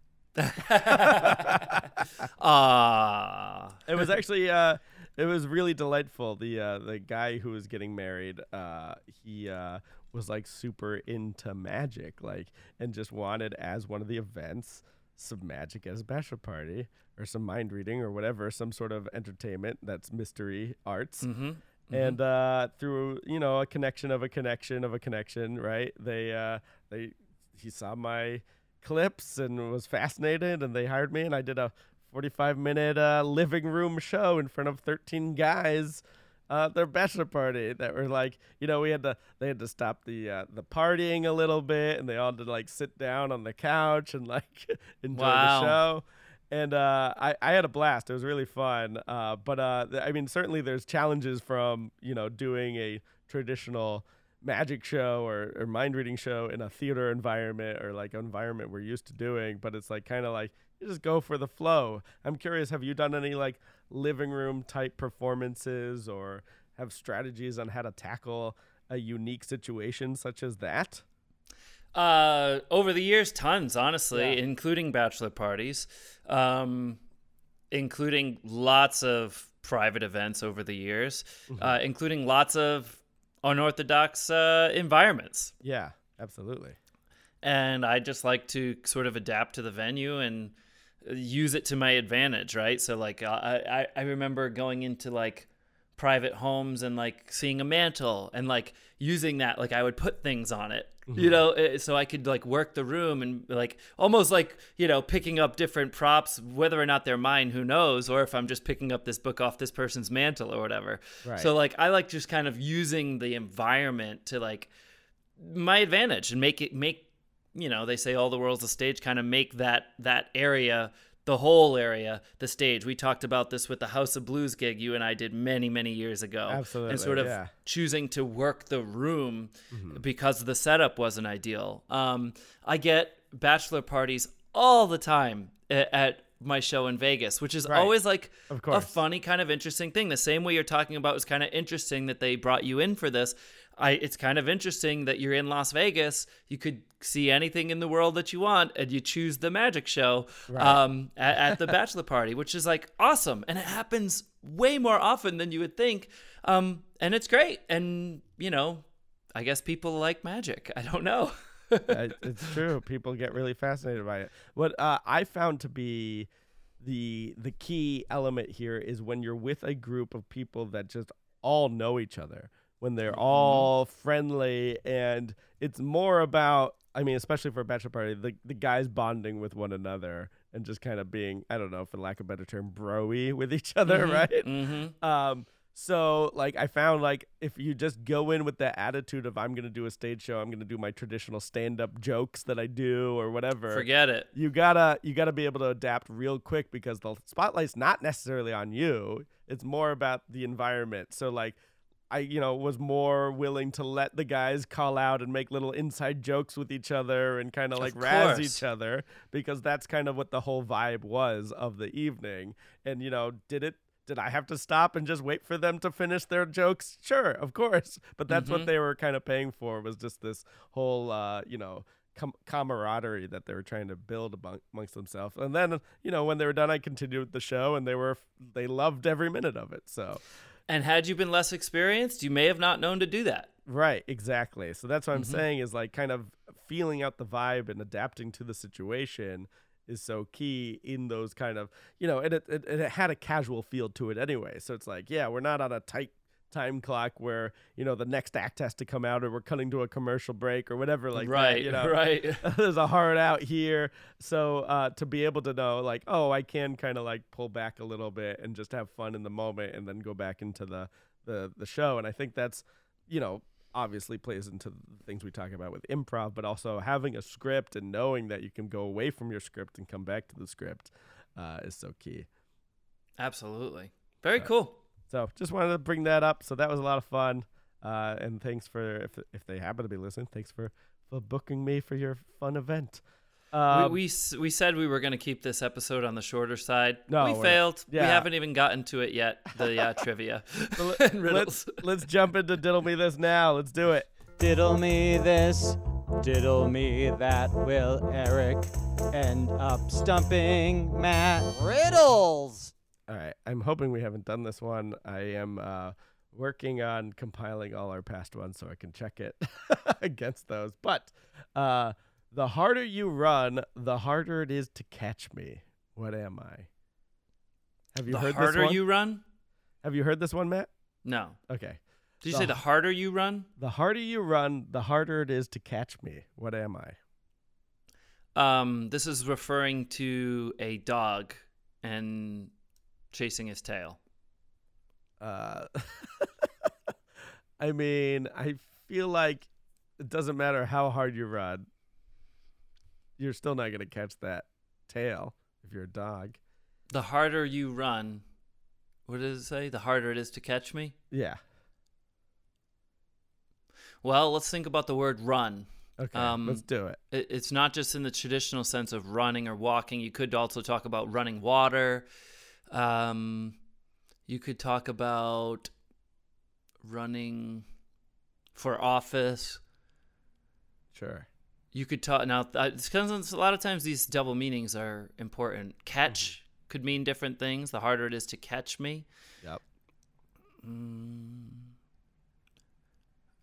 Ah, it was actually uh, it was really delightful. The uh, the guy who was getting married, uh, he uh, was like super into magic, like, and just wanted as one of the events some magic as a bachelor party or some mind reading or whatever, some sort of entertainment that's mystery arts. Mm-hmm. And uh, through you know a connection of a connection of a connection, right? They uh, they he saw my clips and was fascinated, and they hired me, and I did a forty-five minute uh, living room show in front of thirteen guys uh, at their bachelor party that were like, you know, we had to they had to stop the uh, the partying a little bit, and they all had to like sit down on the couch and like enjoy wow. the show. And uh, I, I had a blast. It was really fun. Uh, but uh, th- I mean, certainly there's challenges from, you know, doing a traditional magic show or, or mind reading show in a theater environment or like an environment we're used to doing, but it's like kind of like you just go for the flow. I'm curious, have you done any like living room type performances or have strategies on how to tackle a unique situation such as that? Uh, over the years, tons, honestly, yeah. including bachelor parties, um, including lots of private events over the years, mm-hmm. uh, including lots of unorthodox uh, environments. Yeah, absolutely. And I just like to sort of adapt to the venue and use it to my advantage, right? So, like, I, I remember going into, like, private homes and, like, seeing a mantle and, like, using that. Like, I would put things on it, mm-hmm. you know, so I could, like, work the room and, like, almost like, you know, picking up different props, whether or not they're mine, who knows, or if I'm just picking up this book off this person's mantle or whatever. Right. So, like, I like just kind of using the environment to, like, my advantage and make it make. You know, they say all the world's a stage, kind of make that that area, the whole area, the stage. We talked about this with the House of Blues gig you and I did many, many years ago. Absolutely, and sort of yeah. choosing to work the room mm-hmm. because the setup wasn't ideal. Um, I get bachelor parties all the time at, at my show in Vegas, which is right. always like a funny kind of interesting thing. The same way you're talking about was kind of interesting that they brought you in for this. I, it's kind of interesting that you're in Las Vegas. You could see anything in the world that you want, and you choose the magic show right. um, at, at the bachelor party, which is like awesome. And it happens way more often than you would think. Um, and it's great. And, you know, I guess people like magic. I don't know. It's true. People get really fascinated by it. What uh, I found to be the the key element here is when you're with a group of people that just all know each other. When they're all friendly, and it's more about, I mean, especially for a bachelor party, the, the guys bonding with one another and just kind of being, I don't know, for lack of a better term, bro-y with each other, mm-hmm, right? Mm-hmm. Um, so, like, I found, like, if you just go in with the attitude of I'm going to do a stage show, I'm going to do my traditional stand-up jokes that I do or whatever. Forget it. You gotta, you gotta be able to adapt real quick because the spotlight's not necessarily on you. It's more about the environment. So, like, I, you know, was more willing to let the guys call out and make little inside jokes with each other and kind of like razz each other because that's kind of what the whole vibe was of the evening. And, you know, did it, did I have to stop and just wait for them to finish their jokes? Sure, of course. But that's mm-hmm. what they were kind of paying for, was just this whole, uh, you know, Com- camaraderie that they were trying to build among- amongst themselves. And then, you know, when they were done, I continued the show, and they were they loved every minute of it. So, and had you been less experienced, you may have not known to do that. Right, exactly. So that's what mm-hmm. I'm saying is, like, kind of feeling out the vibe and adapting to the situation is so key in those kind of, you know, and it, it, it had a casual feel to it anyway. So it's like, yeah, we're not on a tight time clock where, you know, the next act has to come out or we're cutting to a commercial break or whatever, like right that, you know? Right. There's a hard out here, so uh to be able to know, like, oh, I can kind of like pull back a little bit and just have fun in the moment and then go back into the the the show. And I think that's, you know, obviously plays into the things we talk about with improv, but also having a script and knowing that you can go away from your script and come back to the script uh is so key. Absolutely. Very so. Cool. So just wanted to bring that up. So that was a lot of fun. Uh, and thanks for, if if they happen to be listening, thanks for, for booking me for your fun event. Um, we, we we said we were going to keep this episode on the shorter side. No, we failed. Yeah. We haven't even gotten to it yet, the uh, trivia so let, and riddles. Let's, let's jump into Diddle Me This now. Let's do it. Diddle me this, diddle me that. Will Eric end up stumping Matt? Riddles! All right, I'm hoping we haven't done this one. I am uh, working on compiling all our past ones so I can check it against those. But uh, the harder you run, the harder it is to catch me. What am I? Have you the heard this one? The harder you run? Have you heard this one, Matt? No. Okay. Did you the, say the harder you run? The harder you run, the harder it is to catch me. What am I? Um, this is referring to a dog and... chasing his tail. Uh, I mean, I feel like it doesn't matter how hard you run. You're still not going to catch that tail if you're a dog. The harder you run, what does it say? The harder it is to catch me? Yeah. Well, let's think about the word run. Okay, um, let's do it. it. It's not just in the traditional sense of running or walking. You could also talk about running water. Um, you could talk about running for office. Sure. You could talk now. It's because a lot of times these double meanings are important. Catch could mean different things, the harder it is to catch me. Yep. Mm,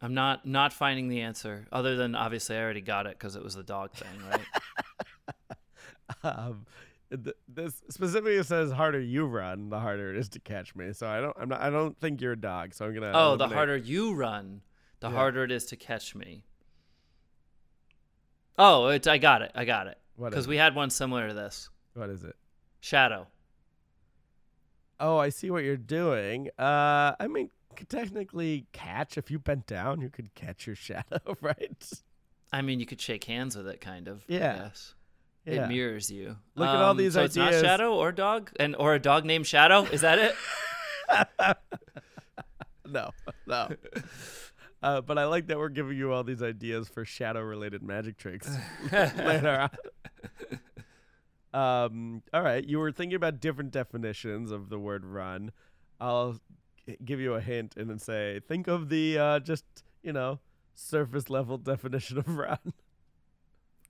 I'm not not finding the answer, other than obviously I already got it because it was the dog thing, right? um, th- this specifically says harder you run, the harder it is to catch me. So I don't, I'm not, I don't think you're a dog. So I'm gonna. Oh, eliminate. The harder you run, the yeah. harder it is to catch me. Oh, it, I got it. I got it. Because we had one similar to this. What is it? Shadow. Oh, I see what you're doing. Uh, I mean, could technically catch. If you bent down, you could catch your shadow, right? I mean, you could shake hands with it, kind of. Yeah. yeah. It mirrors you. Look um, at all these so ideas. So it's not Shadow or Dog? and Or a dog named Shadow? Is that it? No. No. Uh, but I like that we're giving you all these ideas for shadow-related magic tricks later on. Um, all right. You were thinking about different definitions of the word run. I'll give you a hint and then say, think of the uh, just, you know, surface-level definition of run.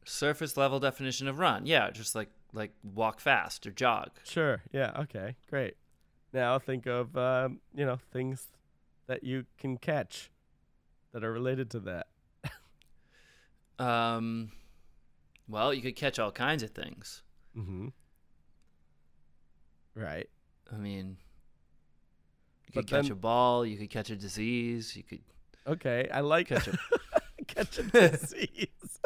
Surface-level definition of run. Yeah, just like, like walk fast or jog. Sure. Yeah. Okay. Great. Now think of, um, you know, things that you can catch that are related to that. um, well, you could catch all kinds of things. Mm-hmm. Right. I mean, you but could then, catch a ball. You could catch a disease. You could. Okay, I like catch a catch a disease.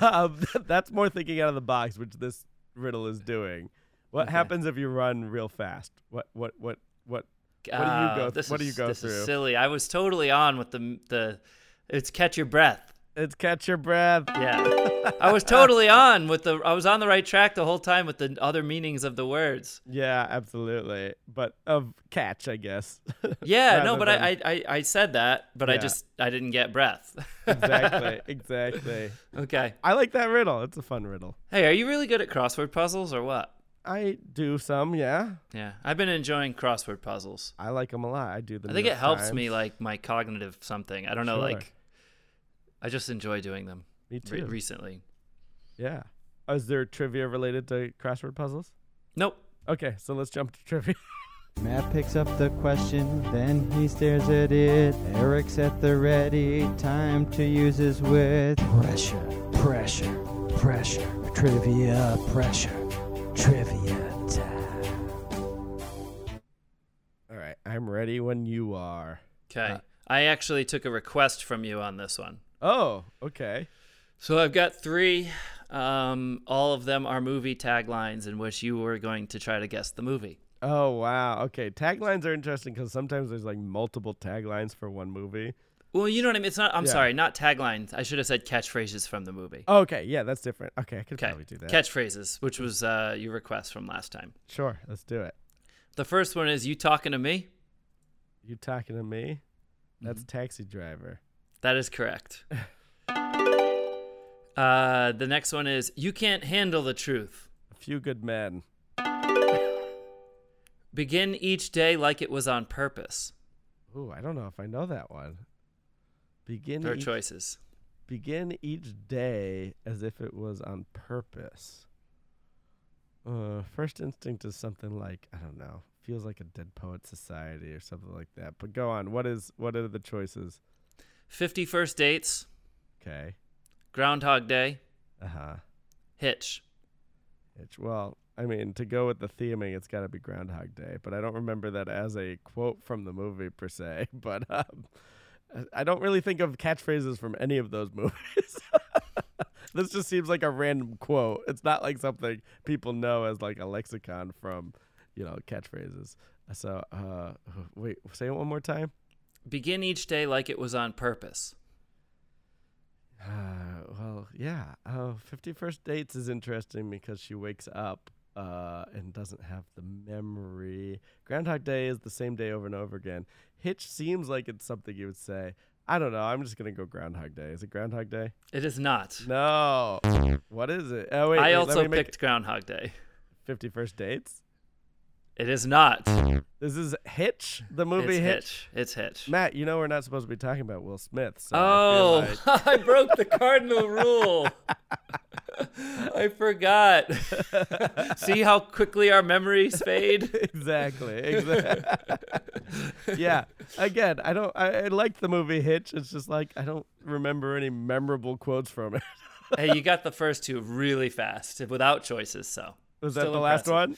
um, that's more thinking out of the box, which this riddle is doing. What okay. happens if you run real fast? What? What? What? What? What do you go, uh, th- what is, do you go this through? This is silly. I was totally on with the, the it's catch your breath. It's catch your breath. Yeah. I was totally on with the, I was on the right track the whole time with the other meanings of the words. Yeah, absolutely. But of catch, I guess. Yeah, no, but than... I, I, I said that, but yeah. I just, I didn't get breath. Exactly, exactly. Okay. I like that riddle. It's a fun riddle. Hey, are you really good at crossword puzzles or what? I do some, yeah. Yeah, I've been enjoying crossword puzzles. I like them a lot. I do them. I think it helps times. me, like my cognitive something. I don't know, sure. like I just enjoy doing them. Me too. Re- recently, yeah. Oh, is there trivia related to crossword puzzles? Nope. Okay, so let's jump to trivia. Matt picks up the question, then he stares at it. Eric's at the ready. Time to use his wit. Pressure, pressure, pressure. Trivia, pressure. Trivia time. All right, I'm ready when you are. Okay. Uh, I actually took a request from you on this one. Oh, okay. So I've got three. Um, all of them are movie taglines in which you were going to try to guess the movie. Oh, wow. Okay, taglines are interesting because sometimes there's like multiple taglines for one movie. Well, you know what I mean? It's not, I'm yeah. sorry, not taglines. I should have said catchphrases from the movie. Oh, okay. Yeah, that's different. Okay, I could okay. probably do that. Catchphrases, which was uh, your request from last time. Sure, let's do it. The first one is, you talking to me? You talking to me? That's mm-hmm. Taxi Driver. That is correct. uh, the next one is, you can't handle the truth. A Few Good Men. Begin each day like it was on purpose. Ooh, I don't know if I know that one. Begin Their each, choices. Begin each day as if it was on purpose. Uh, first instinct is something like, I don't know, feels like a Dead Poet Society or something like that. But go on. What is? What are the choices? fifty First Dates. Okay. Groundhog Day. Uh-huh. Hitch. Hitch. Well, I mean, to go with the theming, it's got to be Groundhog Day. But I don't remember that as a quote from the movie per se. But... Um, I don't really think of catchphrases from any of those movies. This just seems like a random quote. It's not like something people know as like a lexicon from, you know, catchphrases. So, uh, wait, say it one more time. Begin each day like it was on purpose. Uh, well, yeah. Oh, fifty-first Dates is interesting because she wakes up uh, and doesn't have the memory. Groundhog Day is the same day over and over again. Hitch seems like it's something you would say. I don't know. I'm just going to go Groundhog Day. Is it Groundhog Day? It is not. No. What is it? Oh, wait. I wait, also picked Groundhog Day. fifty-first Dates? It is not. This is Hitch, the movie it's Hitch. Hitch. It's Hitch. Matt, you know we're not supposed to be talking about Will Smith. So oh, I, like... I broke the cardinal rule. I forgot. See how quickly our memories fade? Exactly. Exactly. Yeah. Again, I don't. I, I liked the movie Hitch. It's just like I don't remember any memorable quotes from it. Hey, you got the first two really fast without choices. So was that still the impressive. Last one?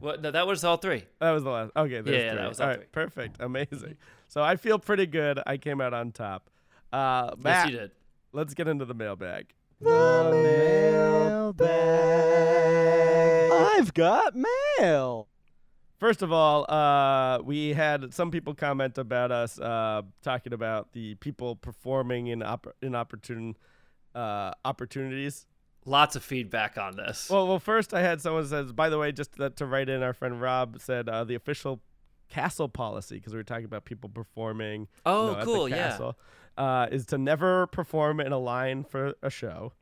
Well, no, that was all three. That was the last. Okay, there's yeah, yeah, three. That was all, all right, three. Perfect, amazing. So I feel pretty good. I came out on top. Uh, Matt, yes, you did. Let's get into the mailbag. The mailbag. I've got mail. First of all, uh, we had some people comment about us uh, talking about the people performing in opp- inopportune uh, opportunities. Lots of feedback on this. Well, well, first I had someone says, by the way, just to, to write in, our friend Rob said uh, the official castle policy, because we were talking about people performing. Oh, you know, cool, at the castle, yeah. Uh, is to never perform in a line for a show.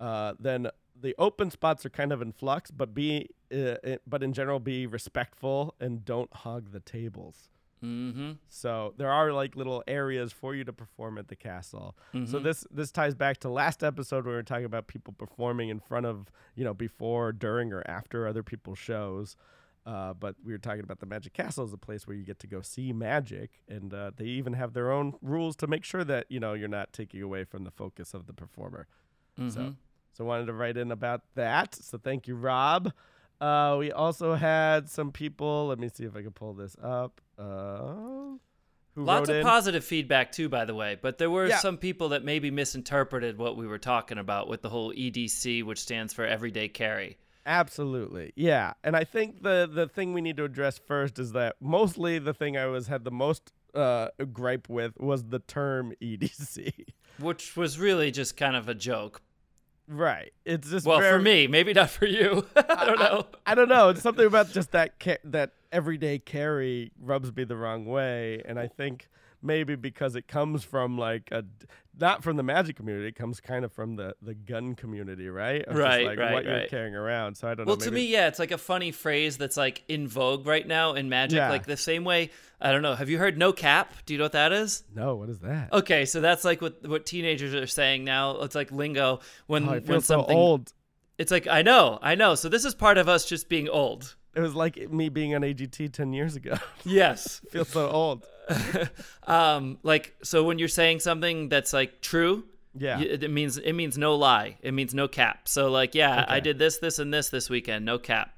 Uh, then the open spots are kind of in flux, but be, uh, but in general, be respectful and don't hog the tables. Mm-hmm. So there are like little areas for you to perform at the castle. Mm-hmm. So this this ties back to last episode where we were talking about people performing in front of, you know, before, during, or after other people's shows. Uh, but we were talking about the Magic Castle as a place where you get to go see magic, and uh, they even have their own rules to make sure that, you know, you're not taking away from the focus of the performer. Mm-hmm. So so wanted to write in about that. So thank you, Rob. Uh, we also had some people. Let me see if I can pull this up. Uh, who Lots of in. Positive feedback, too, by the way. But there were yeah. some people that maybe misinterpreted what we were talking about with the whole E D C, which stands for Everyday Carry. Absolutely. Yeah. And I think the, the thing we need to address first is that mostly the thing I was had the most uh, gripe with was the term E D C, which was really just kind of a joke. Right. It's just well very, for me, maybe not for you. I don't know. I, I don't know. It's something about just that ca- that everyday carry rubs me the wrong way, and I think maybe because it comes from like a not from the magic community, it comes kind of from the, the gun community, right? Of right, just like right, what right. you're carrying around. So I don't well, know. Well, to me, yeah, it's like a funny phrase that's like in vogue right now in magic, yeah. like the same way. I don't know. Have you heard no cap? Do you know what that is? No, what is that? Okay, so that's like what what teenagers are saying now. It's like lingo when oh, I feel when something so old. It's like I know, I know. So this is part of us just being old. It was like me being on A G T ten years ago. Yes. I feel so old. um, like so when you're saying something that's like true, yeah, it means it means no lie. It means no cap. So like yeah, okay. I did this, this, and this this weekend. No cap.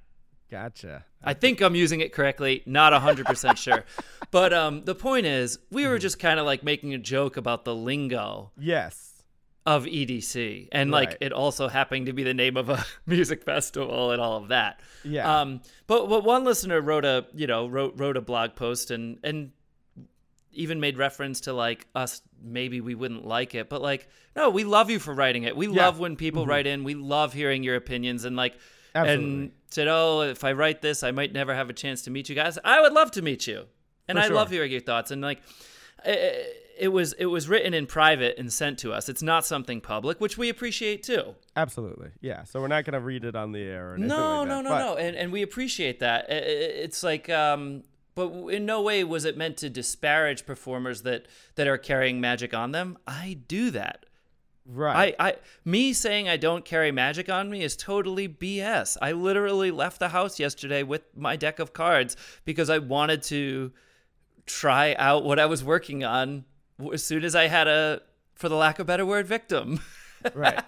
Gotcha. I think I'm using it correctly. Not one hundred percent sure. But um, the point is, we were just kind of like making a joke about the lingo. Yes. Of E D C. And right. like it also happened to be the name of a music festival and all of that. Yeah. Um, but, but one listener wrote a, you know, wrote, wrote a blog post and, and even made reference to like us. Maybe we wouldn't like it, but like, no, we love you for writing it. We yeah. love when people mm-hmm. write in. We love hearing your opinions and like, absolutely. And said, oh, if I write this, I might never have a chance to meet you guys. I would love to meet you. And For I sure. love hearing your thoughts. And like, it, it was it was written in private and sent to us. It's not something public, which we appreciate too. Absolutely. Yeah. So we're not going to read it on the air. Or anything no, like no, that, no, no. And, and we appreciate that. It, it's like, um, but in no way was it meant to disparage performers that, that are carrying magic on them. I do that. Right. I, I, me saying I don't carry magic on me is totally B S. I literally left the house yesterday with my deck of cards because I wanted to try out what I was working on as soon as I had a, for the lack of a better word, victim. Right.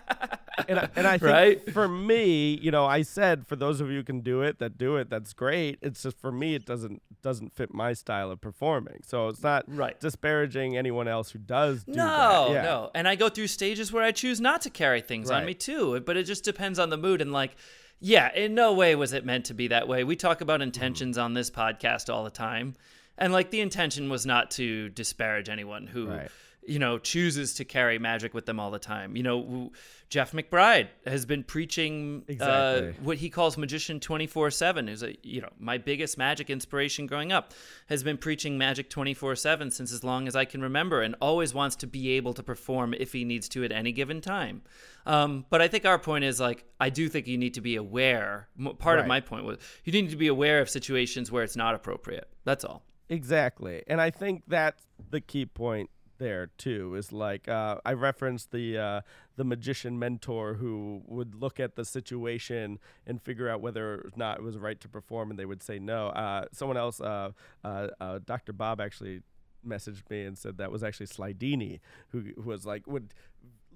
And I, and I think right? for me, you know, I said, for those of you who can do it, that do it, that's great. It's just for me, it doesn't doesn't fit my style of performing. So it's not right. disparaging anyone else who does do no, that. No, yeah. no. And I go through stages where I choose not to carry things right. on me too. But it just depends on the mood. And like, yeah, in no way was it meant to be that way. We talk about intentions mm. on this podcast all the time. And like the intention was not to disparage anyone who... Right. you know, chooses to carry magic with them all the time. You know, Jeff McBride has been preaching exactly. uh, what he calls magician twenty-four seven, who's a, you know, my biggest magic inspiration growing up, has been preaching magic twenty-four seven since as long as I can remember and always wants to be able to perform if he needs to at any given time. Um, but I think our point is like, I do think you need to be aware. Part right. of my point was you need to be aware of situations where it's not appropriate. That's all. Exactly. And I think that's the key point there too is like uh, I referenced the uh, the magician mentor who would look at the situation and figure out whether or not it was right to perform, and they would say no. Uh, someone else, uh, uh, uh, Doctor Bob actually messaged me and said that was actually Slidini who, who was like would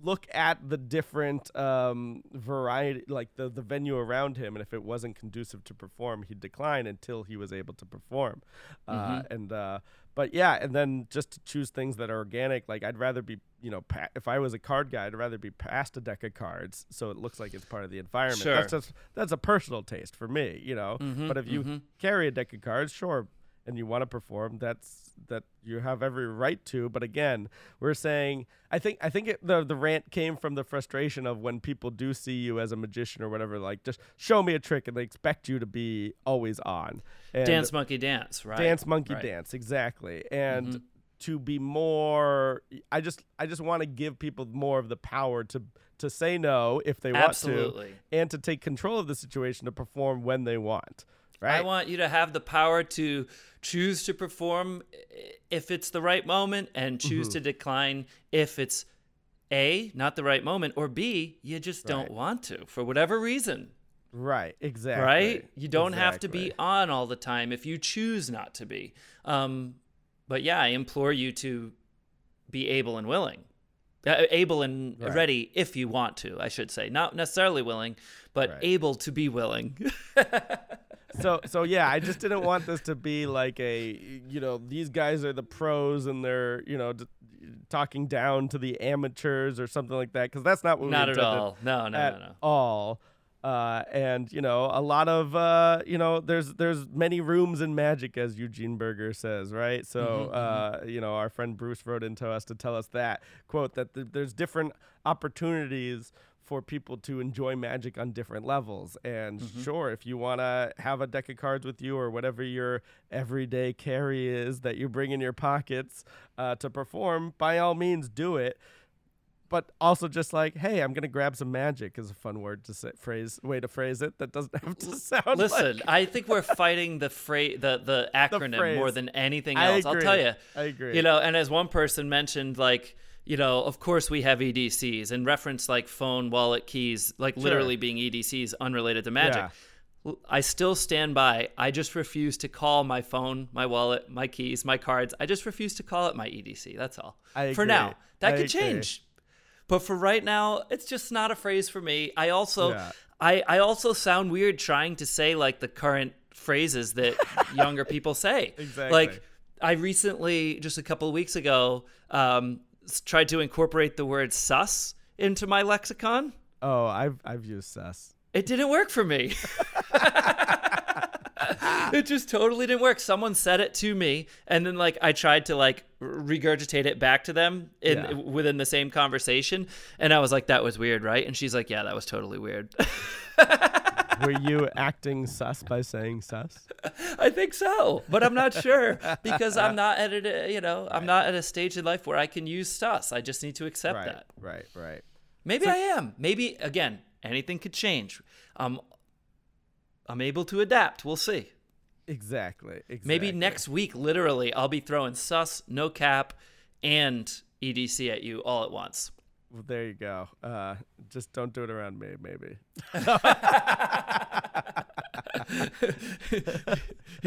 look at the different um, variety, like the, the venue around him, and if it wasn't conducive to perform, he'd decline until he was able to perform. Mm-hmm. Uh, and uh, but yeah, and then just to choose things that are organic. Like I'd rather be, you know, pa- if I was a card guy, I'd rather be passed a deck of cards so it looks like it's part of the environment. Sure. That's just, that's a personal taste for me, you know. Mm-hmm, but if you mm-hmm. carry a deck of cards, sure. and you want to perform, that's that you have every right to. But again, we're saying, I think I think it, the the rant came from the frustration of when people do see you as a magician or whatever, like just show me a trick, and they expect you to be always on. And dance monkey dance, right? Dance monkey right. dance, exactly. And mm-hmm. to be more, I just I just want to give people more of the power to to say no if they Absolutely. want to, and to take control of the situation to perform when they want. Right? I want you to have the power to choose to perform if it's the right moment and choose mm-hmm. to decline if it's A, not the right moment, or B, you just don't right. want to for whatever reason. Right, exactly. Right? You don't exactly. have to be on all the time if you choose not to be. Um, but yeah, I implore you to be able and willing. Uh, able and right. ready if you want to, I should say. Not necessarily willing, but right. able to be willing. So, so yeah, I just didn't want this to be like a, you know, these guys are the pros and they're, you know, d- talking down to the amateurs or something like that, because that's not what not we at all. No, no, at no, no. all. Uh, and, you know, a lot of, uh, you know, there's there's many rooms in magic, as Eugene Burger says, right? So, mm-hmm, uh, mm-hmm. you know, our friend Bruce wrote into us to tell us that, quote, that th- there's different opportunities for people to enjoy magic on different levels. And mm-hmm. sure, if you want to have a deck of cards with you or whatever your everyday carry is that you bring in your pockets uh, to perform, by all means, do it. But also just like, hey, I'm going to grab some magic is a fun word to say, phrase, way to phrase it that doesn't have to sound Listen, like... I think we're fighting the fra- the the acronym the more than anything else. I'll tell you. I agree. You know, and as one person mentioned, like, you know, of course we have E D Cs and reference like phone, wallet, keys, like sure. literally being E D Cs unrelated to magic. Yeah. I still stand by. I just refuse to call my phone, my wallet, my keys, my cards. I just refuse to call it my E D C. That's all. I for agree. now. That I could agree. change. But for right now, it's just not a phrase for me. I also yeah. I, I also sound weird trying to say like the current phrases that younger people say. Exactly. Like I recently, just a couple of weeks ago, um, tried to incorporate the word sus into my lexicon. Oh, I've I've used sus. It didn't work for me. It just totally didn't work. Someone said it to me, and then like I tried to like regurgitate it back to them in yeah. within the same conversation, and I was like, that was weird, right? And she's like, yeah, that was totally weird. Were you acting sus by saying sus? I think so, but I'm not sure because I'm not at a, you know, I'm right. not at a stage in life where I can use sus. I just need to accept right, that. Right, right. Maybe so- I am. Maybe again, anything could change. Um, I'm able to adapt. We'll see. Exactly, exactly. Maybe next week, literally, I'll be throwing sus, no cap, and E D C at you all at once. Well, there you go. Uh, just don't do it around me, maybe. He's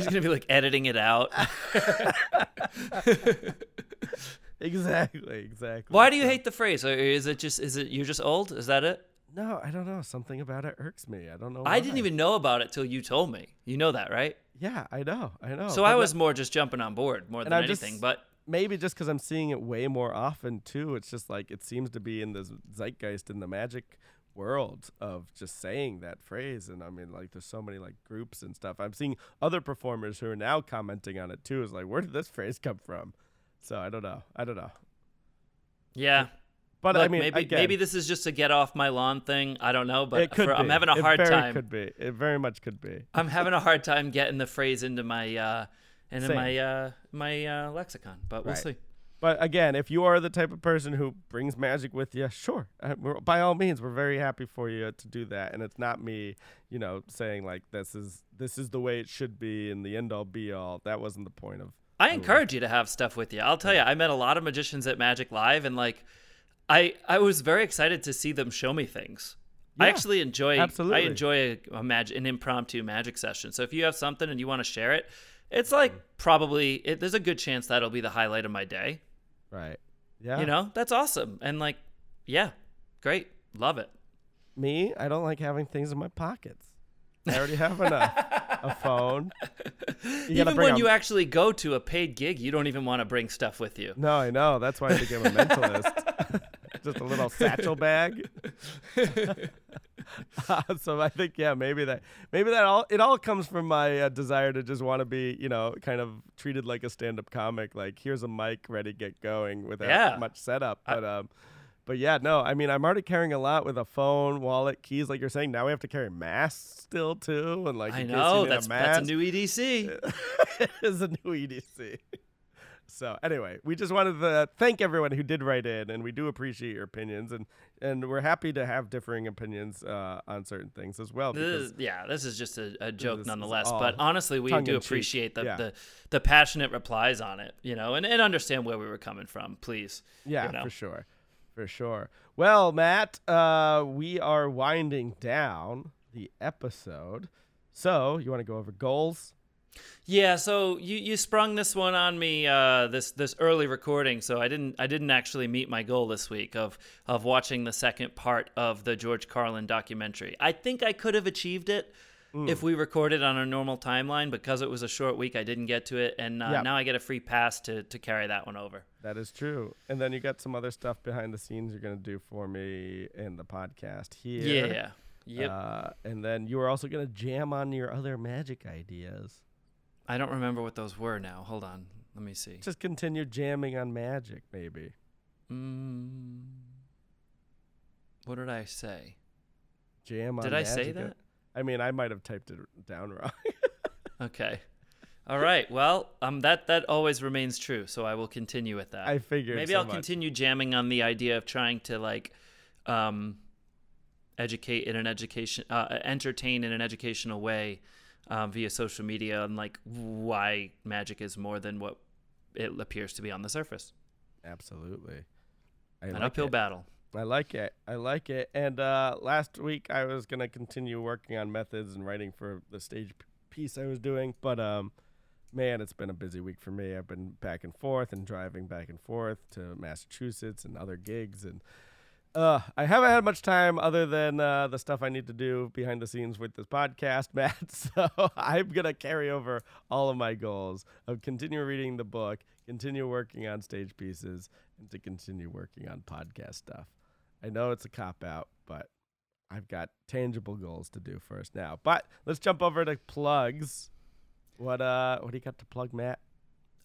going to be like editing it out. Exactly, exactly. Why do you hate the phrase? Is it just, is it, you're just old? Is that it? No, I don't know. Something about it irks me. I don't know why. I didn't even know about it till you told me. You know that, right? Yeah, I know. I know. So but I was that, more just jumping on board more than I'm anything. Just, but maybe just because I'm seeing it way more often, too. It's just like it seems to be in the zeitgeist in the magic world of just saying that phrase. And I mean, like, there's so many, like, groups and stuff. I'm seeing other performers who are now commenting on it, too. It's like, where did this phrase come from? So I don't know. I don't know. Yeah. But Look, I mean, maybe, again, maybe this is just a get off my lawn thing. I don't know, but for, I'm having a hard it very time. Could be. It very much could be. I'm having a hard time getting the phrase into my uh, into Same. my uh, my uh, lexicon. But we'll right. see. But again, if you are the type of person who brings magic with you, sure, uh, we're, by all means, we're very happy for you to do that. And it's not me, you know, saying like this is this is the way it should be and the end all be all. That wasn't the point of I encourage you to have stuff with you. I'll tell you, I met a lot of magicians at Magic Live, and like, I I was very excited to see them show me things. Yeah, I actually enjoy absolutely. I enjoy a, a mag- an impromptu magic session. So if you have something and you want to share it, it's like probably it, there's a good chance that'll be the highlight of my day. Right. Yeah. You know, that's awesome. And like, yeah, great, love it. Me, I don't like having things in my pockets. I already have enough. A phone. You even when a... you actually go to a paid gig, you don't even want to bring stuff with you. No, I know. That's why I became a mentalist. Just a little satchel bag. uh, so I think, yeah, maybe that, maybe that all, it all comes from my uh, desire to just want to be, you know, kind of treated like a stand-up comic. Like, here's a mic, ready, get going, without yeah. much setup. But, I... um, but yeah, no, I mean, I'm already carrying a lot with a phone, wallet, keys, like you're saying. Now we have to carry masks still too, and like, I know that's a, that's a new E D C. It is a new E D C. So anyway, we just wanted to thank everyone who did write in, and we do appreciate your opinions, and, and we're happy to have differing opinions uh, on certain things as well. This is, yeah, this is just a, a joke nonetheless, but honestly, we do appreciate the, yeah. the the passionate replies on it, you know, and, and understand where we were coming from, please. Yeah, you know? for sure. For sure. Well, Matt, uh, we are winding down the episode. So you want to go over goals? Yeah, so you, you sprung this one on me uh, this this early recording, so I didn't I didn't actually meet my goal this week of of watching the second part of the George Carlin documentary. I think I could have achieved it mm. if we recorded on a normal timeline. Because it was a short week, I didn't get to it, and uh, yeah. now I get a free pass to to carry that one over. That is true. And then you got some other stuff behind the scenes you're going to do for me in the podcast here. Yeah, yeah, yep. Uh, and then you were also going to jam on your other magic ideas. I don't remember what those were now. Hold on. Let me see. Just continue jamming on magic, maybe. Mm. What did I say? Jam on magic. Did I say that? I mean, I might have typed it down wrong. Okay. All right. Well, um, that, that always remains true, so I will continue with that. I figured Maybe so I'll much. continue jamming on the idea of trying to, like, um, educate in an education, uh, entertain in an educational way. Um, via social media, and like why magic is more than what it appears to be on the surface. Absolutely. I An like uphill it. battle. I like it. I like it. And uh, last week I was going to continue working on methods and writing for the stage p- piece I was doing. But um, man, it's been a busy week for me. I've been back and forth and driving back and forth to Massachusetts and other gigs, and Uh, I haven't had much time other than uh, the stuff I need to do behind the scenes with this podcast, Matt. So I'm going to carry over all of my goals of continue reading the book, continue working on stage pieces, and to continue working on podcast stuff. I know it's a cop-out, but I've got tangible goals to do first now. But let's jump over to plugs. What uh, what do you got to plug, Matt?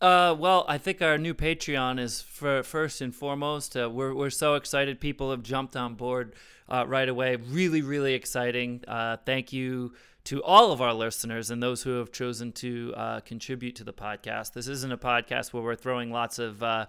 Uh, well, I think our new Patreon is for first and foremost. Uh, we're we're so excited. People have jumped on board uh, right away. Really, really exciting. Uh, thank you to all of our listeners and those who have chosen to uh, contribute to the podcast. This isn't a podcast where we're throwing lots of uh,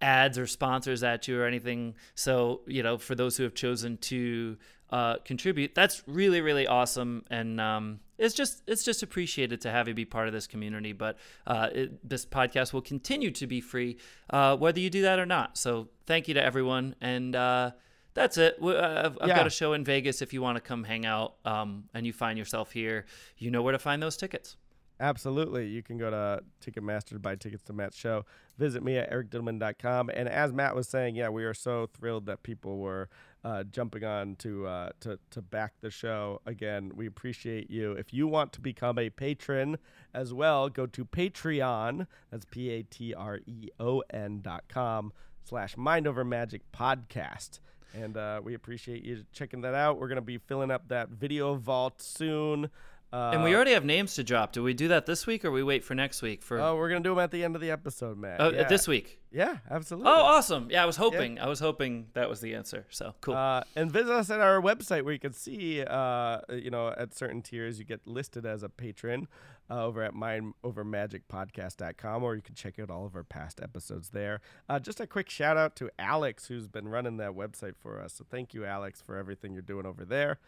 ads or sponsors at you or anything. So, you know, for those who have chosen to uh, contribute, that's really, really awesome. And um It's just it's just appreciated to have you be part of this community, but uh, it, this podcast will continue to be free uh, whether you do that or not. So thank you to everyone, and uh, that's it. I've, I've yeah. got a show in Vegas if you want to come hang out um, and you find yourself here. You know where to find those tickets. Absolutely. You can go to Ticketmaster to buy tickets to Matt's show. Visit me at eric dittleman dot com. And as Matt was saying, yeah, we are so thrilled that people were uh, jumping on to, uh, to to back the show. Again, we appreciate you. If you want to become a patron as well, go to Patreon. That's P A T R E O N dot com slash Mind Over Magic Podcast. And uh, we appreciate you checking that out. We're going to be filling up that video vault soon. Uh, and we already have names to drop. Do we do that this week, or we wait for next week? For oh, we're gonna do them at the end of the episode, Matt. Oh, yeah. This week. Yeah, absolutely. Oh, awesome! Yeah, I was hoping. Yeah. I was hoping that was the answer. So cool. Uh, and visit us at our website where you can see, uh, you know, at certain tiers you get listed as a patron uh, over at mind over magic podcast dot com, or you can check out all of our past episodes there. Uh, just a quick shout out to Alex, who's been running that website for us. So thank you, Alex, for everything you're doing over there.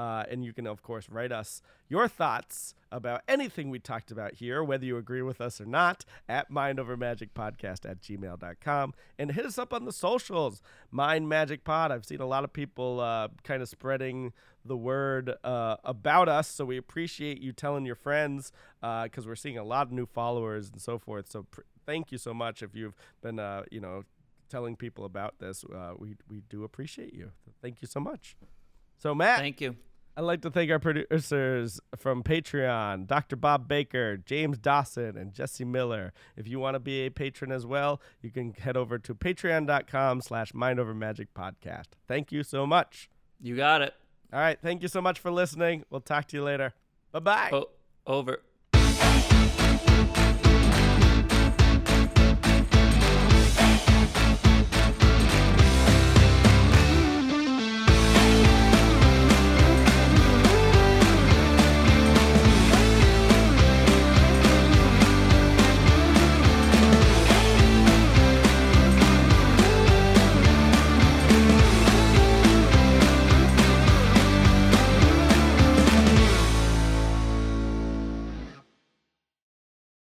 Uh, and you can, of course, write us your thoughts about anything we talked about here, whether you agree with us or not, at mind over magic podcast at gmail dot com. And hit us up on the socials, Mind Magic Pod. I've seen a lot of people uh, kind of spreading the word uh, about us, so we appreciate you telling your friends because uh, we're seeing a lot of new followers and so forth. So pr- thank you so much if you've been, uh, you know, telling people about this. Uh, we, we do appreciate you. Thank you so much. So, Matt. Thank you. I'd like to thank our producers from Patreon, Doctor Bob Baker, James Dawson, and Jesse Miller. If you want to be a patron as well, you can head over to patreon dot com slash mind over magic podcast. Thank you so much. You got it. All right. Thank you so much for listening. We'll talk to you later. Bye-bye. O- over.